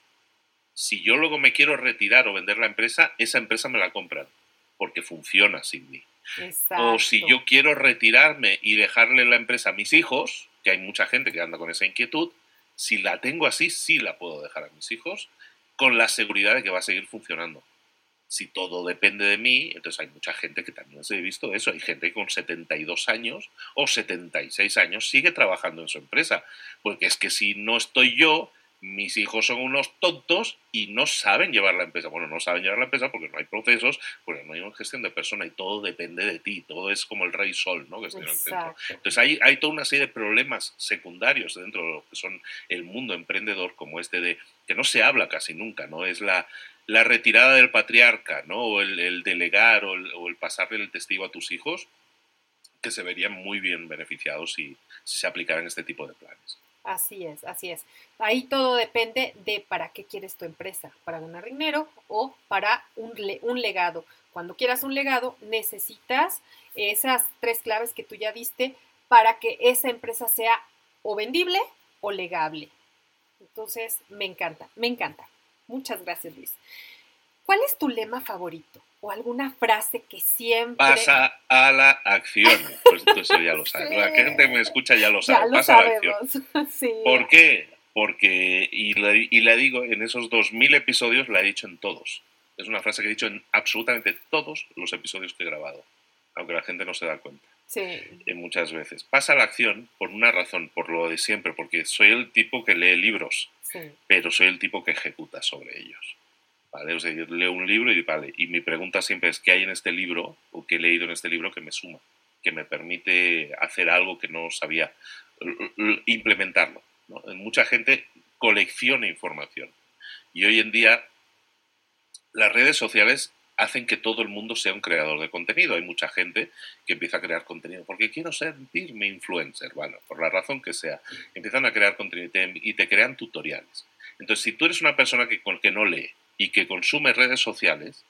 si yo luego me quiero retirar o vender la empresa, esa empresa me la compran porque funciona sin mí. Exacto. O si yo quiero retirarme y dejarle la empresa a mis hijos, que hay mucha gente que anda con esa inquietud, si la tengo así, sí la puedo dejar a mis hijos con la seguridad de que va a seguir funcionando. Si todo depende de mí, entonces hay mucha gente que también se ha visto eso. Hay gente que con 72 años o 76 años sigue trabajando en su empresa. Porque es que si no estoy yo, mis hijos son unos tontos y no saben llevar la empresa. Bueno, no saben llevar la empresa porque no hay procesos, porque no hay una gestión de persona y todo depende de ti. Todo es como el rey sol, ¿no? Que está en el centro. Entonces hay toda una serie de problemas secundarios dentro de lo que son el mundo emprendedor, como este de que no se habla casi nunca, ¿no? Es la retirada del patriarca, ¿no? O el delegar o el pasarle el testigo a tus hijos, que se verían muy bien beneficiados si se aplicaran este tipo de planes. Así es, así es. Ahí todo depende de para qué quieres tu empresa, para ganar dinero o para un legado. Cuando quieras un legado, necesitas esas tres claves que tú ya diste para que esa empresa sea o vendible o legable. Entonces, me encanta. Muchas gracias, Luis. ¿Cuál es tu lema favorito? ¿O alguna frase que siempre... Pasa a la acción. Pues eso ya lo sabe. Sí. La gente que me escucha ya lo sabe. Ya lo sabemos. A la acción. Sí. ¿Por qué? Porque, y la digo en esos 2000 episodios, la he dicho en todos. Es una frase que he dicho en absolutamente todos los episodios que he grabado. Aunque la gente no se da cuenta. Sí. Muchas veces. Pasa a la acción por una razón, por lo de siempre. Porque soy el tipo que lee libros. Sí. Pero soy el tipo que ejecuta sobre ellos. Vale, o sea, yo leo un libro y mi pregunta siempre es ¿qué hay en este libro o qué he leído en este libro que me suma, que me permite hacer algo que no sabía, implementarlo, ¿no? Mucha gente colecciona información y hoy en día las redes sociales hacen que todo el mundo sea un creador de contenido. Hay mucha gente que empieza a crear contenido porque quiero sentirme influencer, bueno, por la razón que sea. Empiezan a crear contenido y te crean tutoriales. Entonces, si tú eres una persona que no lee, y que consume redes sociales,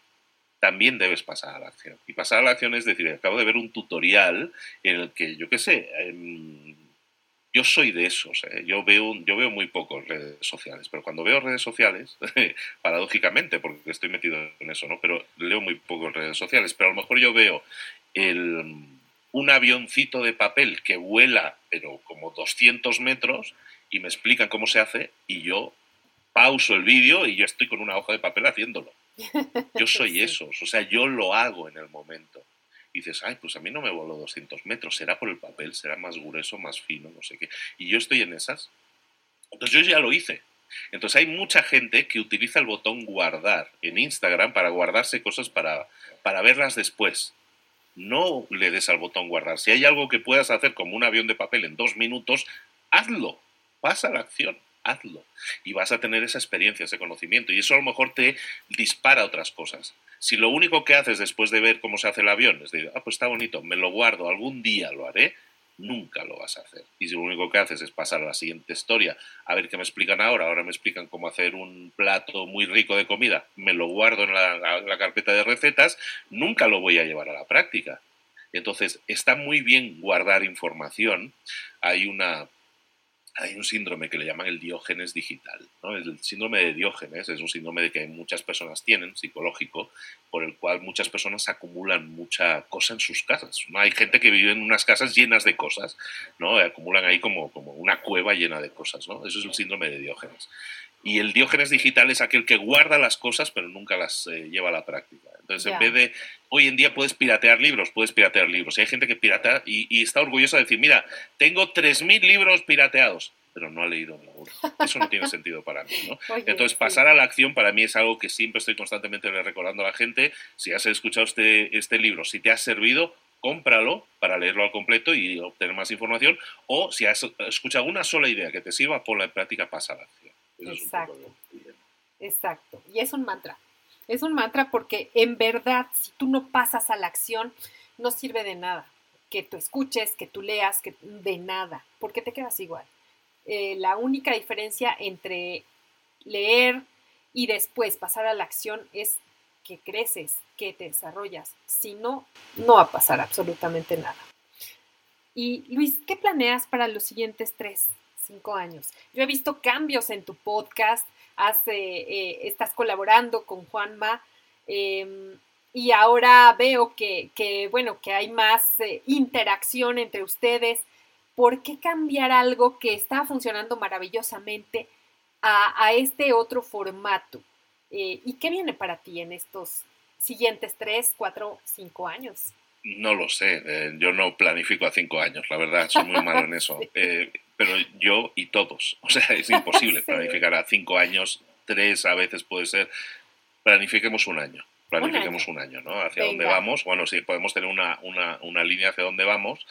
también debes pasar a la acción. Y pasar a la acción es decir, acabo de ver un tutorial en el que, yo qué sé, yo soy de esos, yo veo muy pocos redes sociales, pero cuando veo redes sociales, paradójicamente, porque estoy metido en eso, ¿no? Pero leo muy pocos redes sociales, pero a lo mejor yo veo un avioncito de papel que vuela, pero como 200 metros, y me explican cómo se hace, y yo pauso el vídeo y yo estoy con una hoja de papel haciéndolo. Yo soy sí. Esos, o sea, yo lo hago en el momento. Y dices, ay, pues a mí no me voló 200 metros, será por el papel, será más grueso, más fino, no sé qué. Y yo estoy en esas. Entonces yo ya lo hice. Entonces hay mucha gente que utiliza el botón guardar en Instagram para guardarse cosas para verlas después. No le des al botón guardar. Si hay algo que puedas hacer como un avión de papel en 2 minutos, hazlo, pasa a la acción. Hazlo y vas a tener esa experiencia, ese conocimiento y eso a lo mejor te dispara otras cosas. Si lo único que haces después de ver cómo se hace el avión es decir, pues está bonito, me lo guardo, algún día lo haré, nunca lo vas a hacer. Y si lo único que haces es pasar a la siguiente historia, a ver qué me explican ahora me explican cómo hacer un plato muy rico de comida, me lo guardo en la carpeta de recetas, nunca lo voy a llevar a la práctica. Entonces está muy bien guardar información, hay un síndrome que le llaman el Diógenes digital, ¿no? El síndrome de Diógenes es un síndrome de que muchas personas tienen, psicológico, por el cual muchas personas acumulan mucha cosa en sus casas. Hay gente que vive en unas casas llenas de cosas, ¿no? Acumulan ahí como una cueva llena de cosas, ¿no? Eso es el síndrome de Diógenes. Y el Diógenes digital es aquel que guarda las cosas pero nunca las lleva a la práctica. Entonces, en vez de... Hoy en día puedes piratear libros. Y hay gente que piratea y está orgullosa de decir, mira, tengo 3.000 libros pirateados, pero no ha leído ninguno. Eso no tiene sentido para mí, ¿no? Oye, entonces, pasar a la acción para mí es algo que siempre estoy constantemente recordando a la gente. Si has escuchado este libro, si te ha servido, cómpralo para leerlo al completo y obtener más información. O si has escuchado una sola idea que te sirva, ponla en práctica, pasa a la acción. Exacto. Y es un mantra. Es un mantra porque en verdad, si tú no pasas a la acción, no sirve de nada. Que tú escuches, que tú leas, de nada. Porque te quedas igual. La única diferencia entre leer y después pasar a la acción es que creces, que te desarrollas. Si no, no va a pasar absolutamente nada. Y Luis, ¿qué planeas para los siguientes 3-5 años? Yo he visto cambios en tu podcast, estás colaborando con Juanma y ahora veo que hay más interacción entre ustedes. ¿Por qué cambiar algo que está funcionando maravillosamente a este otro formato? ¿Y qué viene para ti en estos siguientes 3, 4, 5 años? No lo sé, yo no planifico a 5 años, la verdad, soy muy malo en eso. Sí. Pero yo y todos, o sea, es imposible sí. Planificar a 5 años, 3 a veces puede ser. Planifiquemos un año, ¿no? Hacia Venga. Dónde vamos, bueno, sí, podemos tener una línea hacia dónde vamos,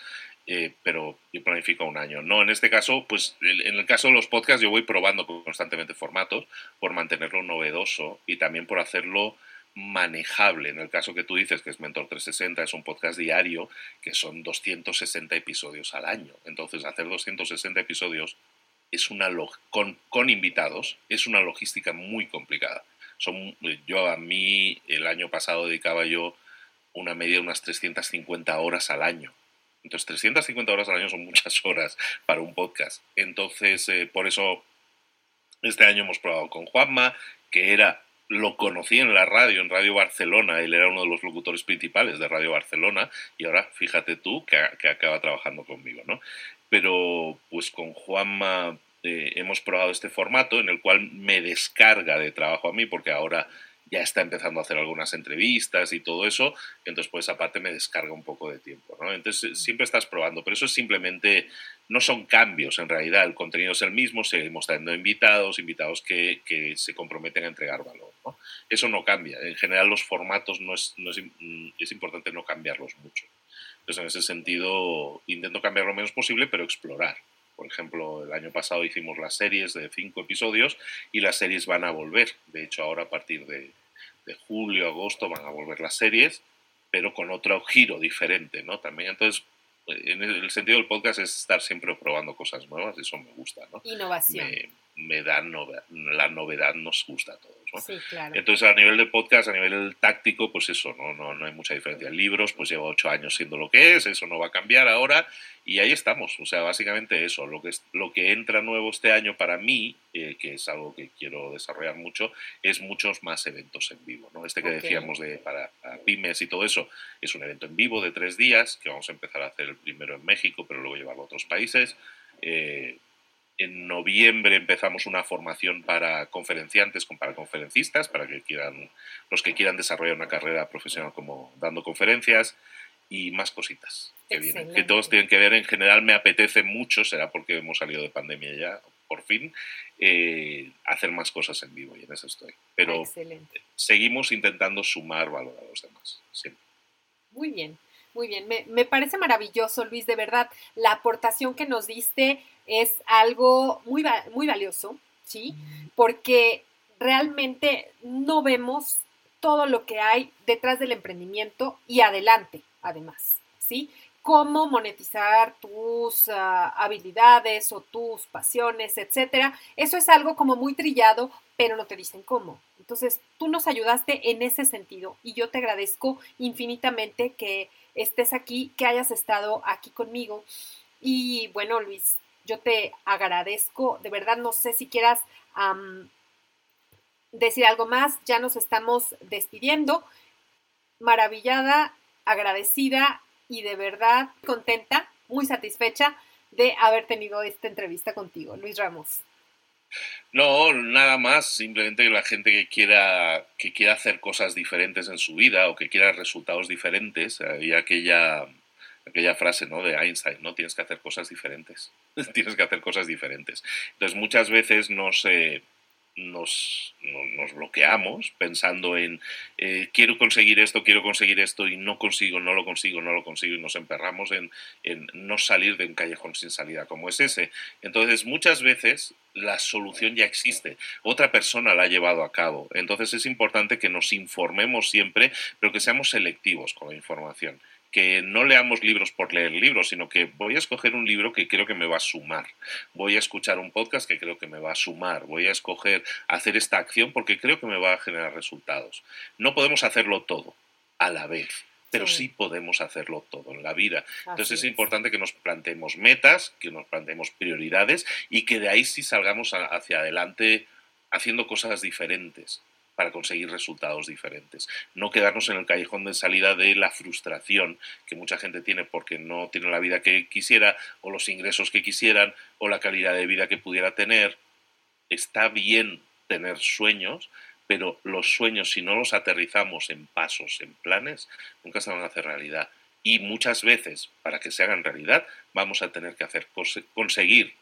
pero yo planifico un año. No, en este caso, pues en el caso de los podcasts yo voy probando constantemente formatos por mantenerlo novedoso y también por hacerlo manejable. En el caso que tú dices, que es Mentor 360, es un podcast diario que son 260 episodios al año. Entonces, hacer 260 episodios es con invitados es una logística muy complicada. El año pasado dedicaba yo una media de unas 350 horas al año. Entonces, 350 horas al año son muchas horas para un podcast. Entonces, por eso este año hemos probado con Juanma, lo conocí en la radio, en Radio Barcelona. Él era uno de los locutores principales de Radio Barcelona y ahora, fíjate tú, que acaba trabajando conmigo, ¿no? Pero pues con Juanma hemos probado este formato en el cual me descarga de trabajo a mí porque ahora ya está empezando a hacer algunas entrevistas y todo eso. Entonces, pues aparte me descarga un poco de tiempo, ¿no? Entonces, siempre estás probando, pero eso es simplemente... No son cambios, en realidad, el contenido es el mismo, seguimos teniendo invitados que se comprometen a entregar valor, ¿no? Eso no cambia, en general los formatos es importante no cambiarlos mucho. Entonces, en ese sentido, intento cambiar lo menos posible, pero explorar. Por ejemplo, el año pasado hicimos las series de 5 episodios y las series van a volver. De hecho, ahora a partir de julio, agosto van a volver las series, pero con otro giro diferente, ¿no? También, entonces... En el sentido del podcast es estar siempre probando cosas nuevas, eso me gusta, ¿no? Innovación. Me da novedad, la novedad nos gusta a todos, ¿no? Sí, claro. Entonces, a nivel de podcast, a nivel táctico, pues eso, no hay mucha diferencia. Libros, pues llevo 8 años siendo lo que es, eso no va a cambiar ahora, y ahí estamos. O sea, básicamente eso, lo que entra nuevo este año para mí, que es algo que quiero desarrollar mucho, es muchos más eventos en vivo, ¿no? Que decíamos de para pymes y todo eso, es un evento en vivo de 3 días, que vamos a empezar a hacer el primero en México, pero luego llevarlo a otros países. En noviembre empezamos una formación para conferenciantes, para conferencistas, para que los que quieran desarrollar una carrera profesional como dando conferencias y más cositas que vienen, que todos tienen que ver. En general me apetece mucho, será porque hemos salido de pandemia ya, por fin, hacer más cosas en vivo y en eso estoy. Pero seguimos intentando sumar valor a los demás, siempre. Muy bien. Muy bien, me parece maravilloso, Luis, de verdad, la aportación que nos diste es algo muy, muy valioso, ¿sí? Porque realmente no vemos todo lo que hay detrás del emprendimiento y adelante, además, ¿sí? Cómo monetizar tus habilidades o tus pasiones, etcétera. Eso es algo como muy trillado, pero no te dicen cómo. Entonces, tú nos ayudaste en ese sentido y yo te agradezco infinitamente que estés aquí, que hayas estado aquí conmigo. Y bueno, Luis, yo te agradezco. De verdad, no sé si quieras decir algo más. Ya nos estamos despidiendo. Maravillada, agradecida y de verdad contenta, muy satisfecha de haber tenido esta entrevista contigo, Luis Ramos. No, nada más, simplemente que la gente que quiera hacer cosas diferentes en su vida o que quiera resultados diferentes, había aquella frase, ¿no?, de Einstein, ¿no? Tienes que hacer cosas diferentes, tienes que hacer cosas diferentes. Entonces muchas veces nos bloqueamos pensando en quiero conseguir esto y no lo consigo y nos emperramos en no salir de un callejón sin salida como es ese. Entonces muchas veces la solución ya existe, otra persona la ha llevado a cabo. Entonces es importante que nos informemos siempre, pero que seamos selectivos con la información, que no leamos libros por leer libros, sino que voy a escoger un libro que creo que me va a sumar, voy a escuchar un podcast que creo que me va a sumar, voy a escoger hacer esta acción porque creo que me va a generar resultados. No podemos hacerlo todo a la vez, pero sí podemos hacerlo todo en la vida. Entonces es importante que nos planteemos metas, que nos planteemos prioridades y que de ahí sí salgamos hacia adelante haciendo cosas diferentes para conseguir resultados diferentes. No quedarnos en el callejón de salida de la frustración que mucha gente tiene porque no tiene la vida que quisiera o los ingresos que quisieran o la calidad de vida que pudiera tener. Está bien tener sueños, pero los sueños, si no los aterrizamos en pasos, en planes, nunca se van a hacer realidad. Y muchas veces, para que se hagan realidad, vamos a tener que hacer conseguir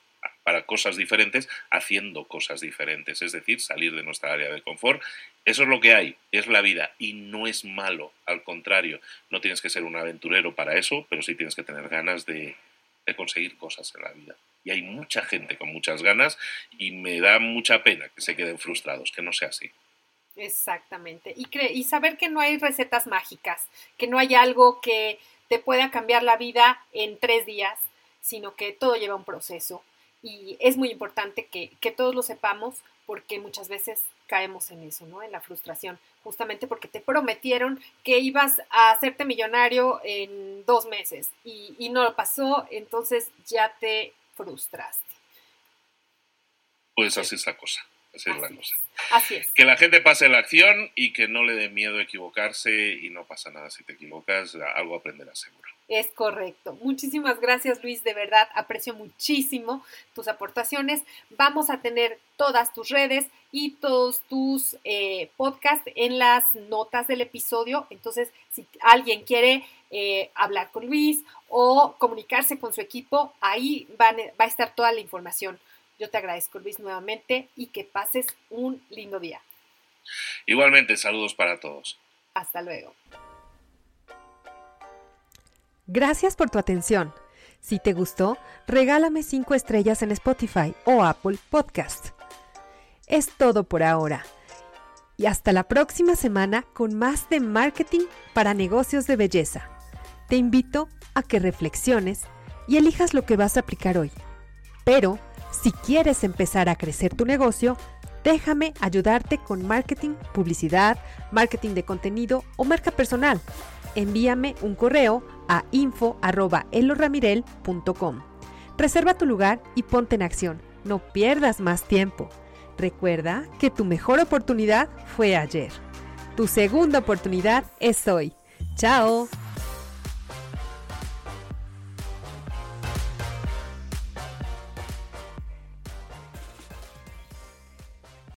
para cosas diferentes, haciendo cosas diferentes. Es decir, salir de nuestra área de confort. Eso es lo que hay, es la vida. Y no es malo, al contrario. No tienes que ser un aventurero para eso, pero sí tienes que tener ganas de conseguir cosas en la vida. Y hay mucha gente con muchas ganas y me da mucha pena que se queden frustrados, que no sea así. Exactamente. Y saber que no hay recetas mágicas, que no hay algo que te pueda cambiar la vida en 3 días, sino que todo lleva un proceso. Y es muy importante que todos lo sepamos porque muchas veces caemos en eso, ¿no? En la frustración, justamente porque te prometieron que ibas a hacerte millonario en 2 meses y no lo pasó, entonces ya te frustraste. Pues así es la cosa. Así es. Que la gente pase la acción y que no le dé miedo equivocarse y no pasa nada si te equivocas, algo aprenderás seguro. Es correcto. Muchísimas gracias, Luis, de verdad, aprecio muchísimo tus aportaciones. Vamos a tener todas tus redes y todos tus podcasts en las notas del episodio. Entonces, si alguien quiere hablar con Luis o comunicarse con su equipo, ahí va a estar toda la información. Yo te agradezco, Luis, nuevamente y que pases un lindo día. Igualmente, saludos para todos. Hasta luego. Gracias por tu atención. Si te gustó, regálame 5 estrellas en Spotify o Apple Podcast. Es todo por ahora. Y hasta la próxima semana con más de marketing para negocios de belleza. Te invito a que reflexiones y elijas lo que vas a aplicar hoy. Pero si quieres empezar a crecer tu negocio, déjame ayudarte con marketing, publicidad, marketing de contenido o marca personal. Envíame un correo a info@eloramirel.com. Reserva tu lugar y ponte en acción. No pierdas más tiempo. Recuerda que tu mejor oportunidad fue ayer. Tu segunda oportunidad es hoy. ¡Chao!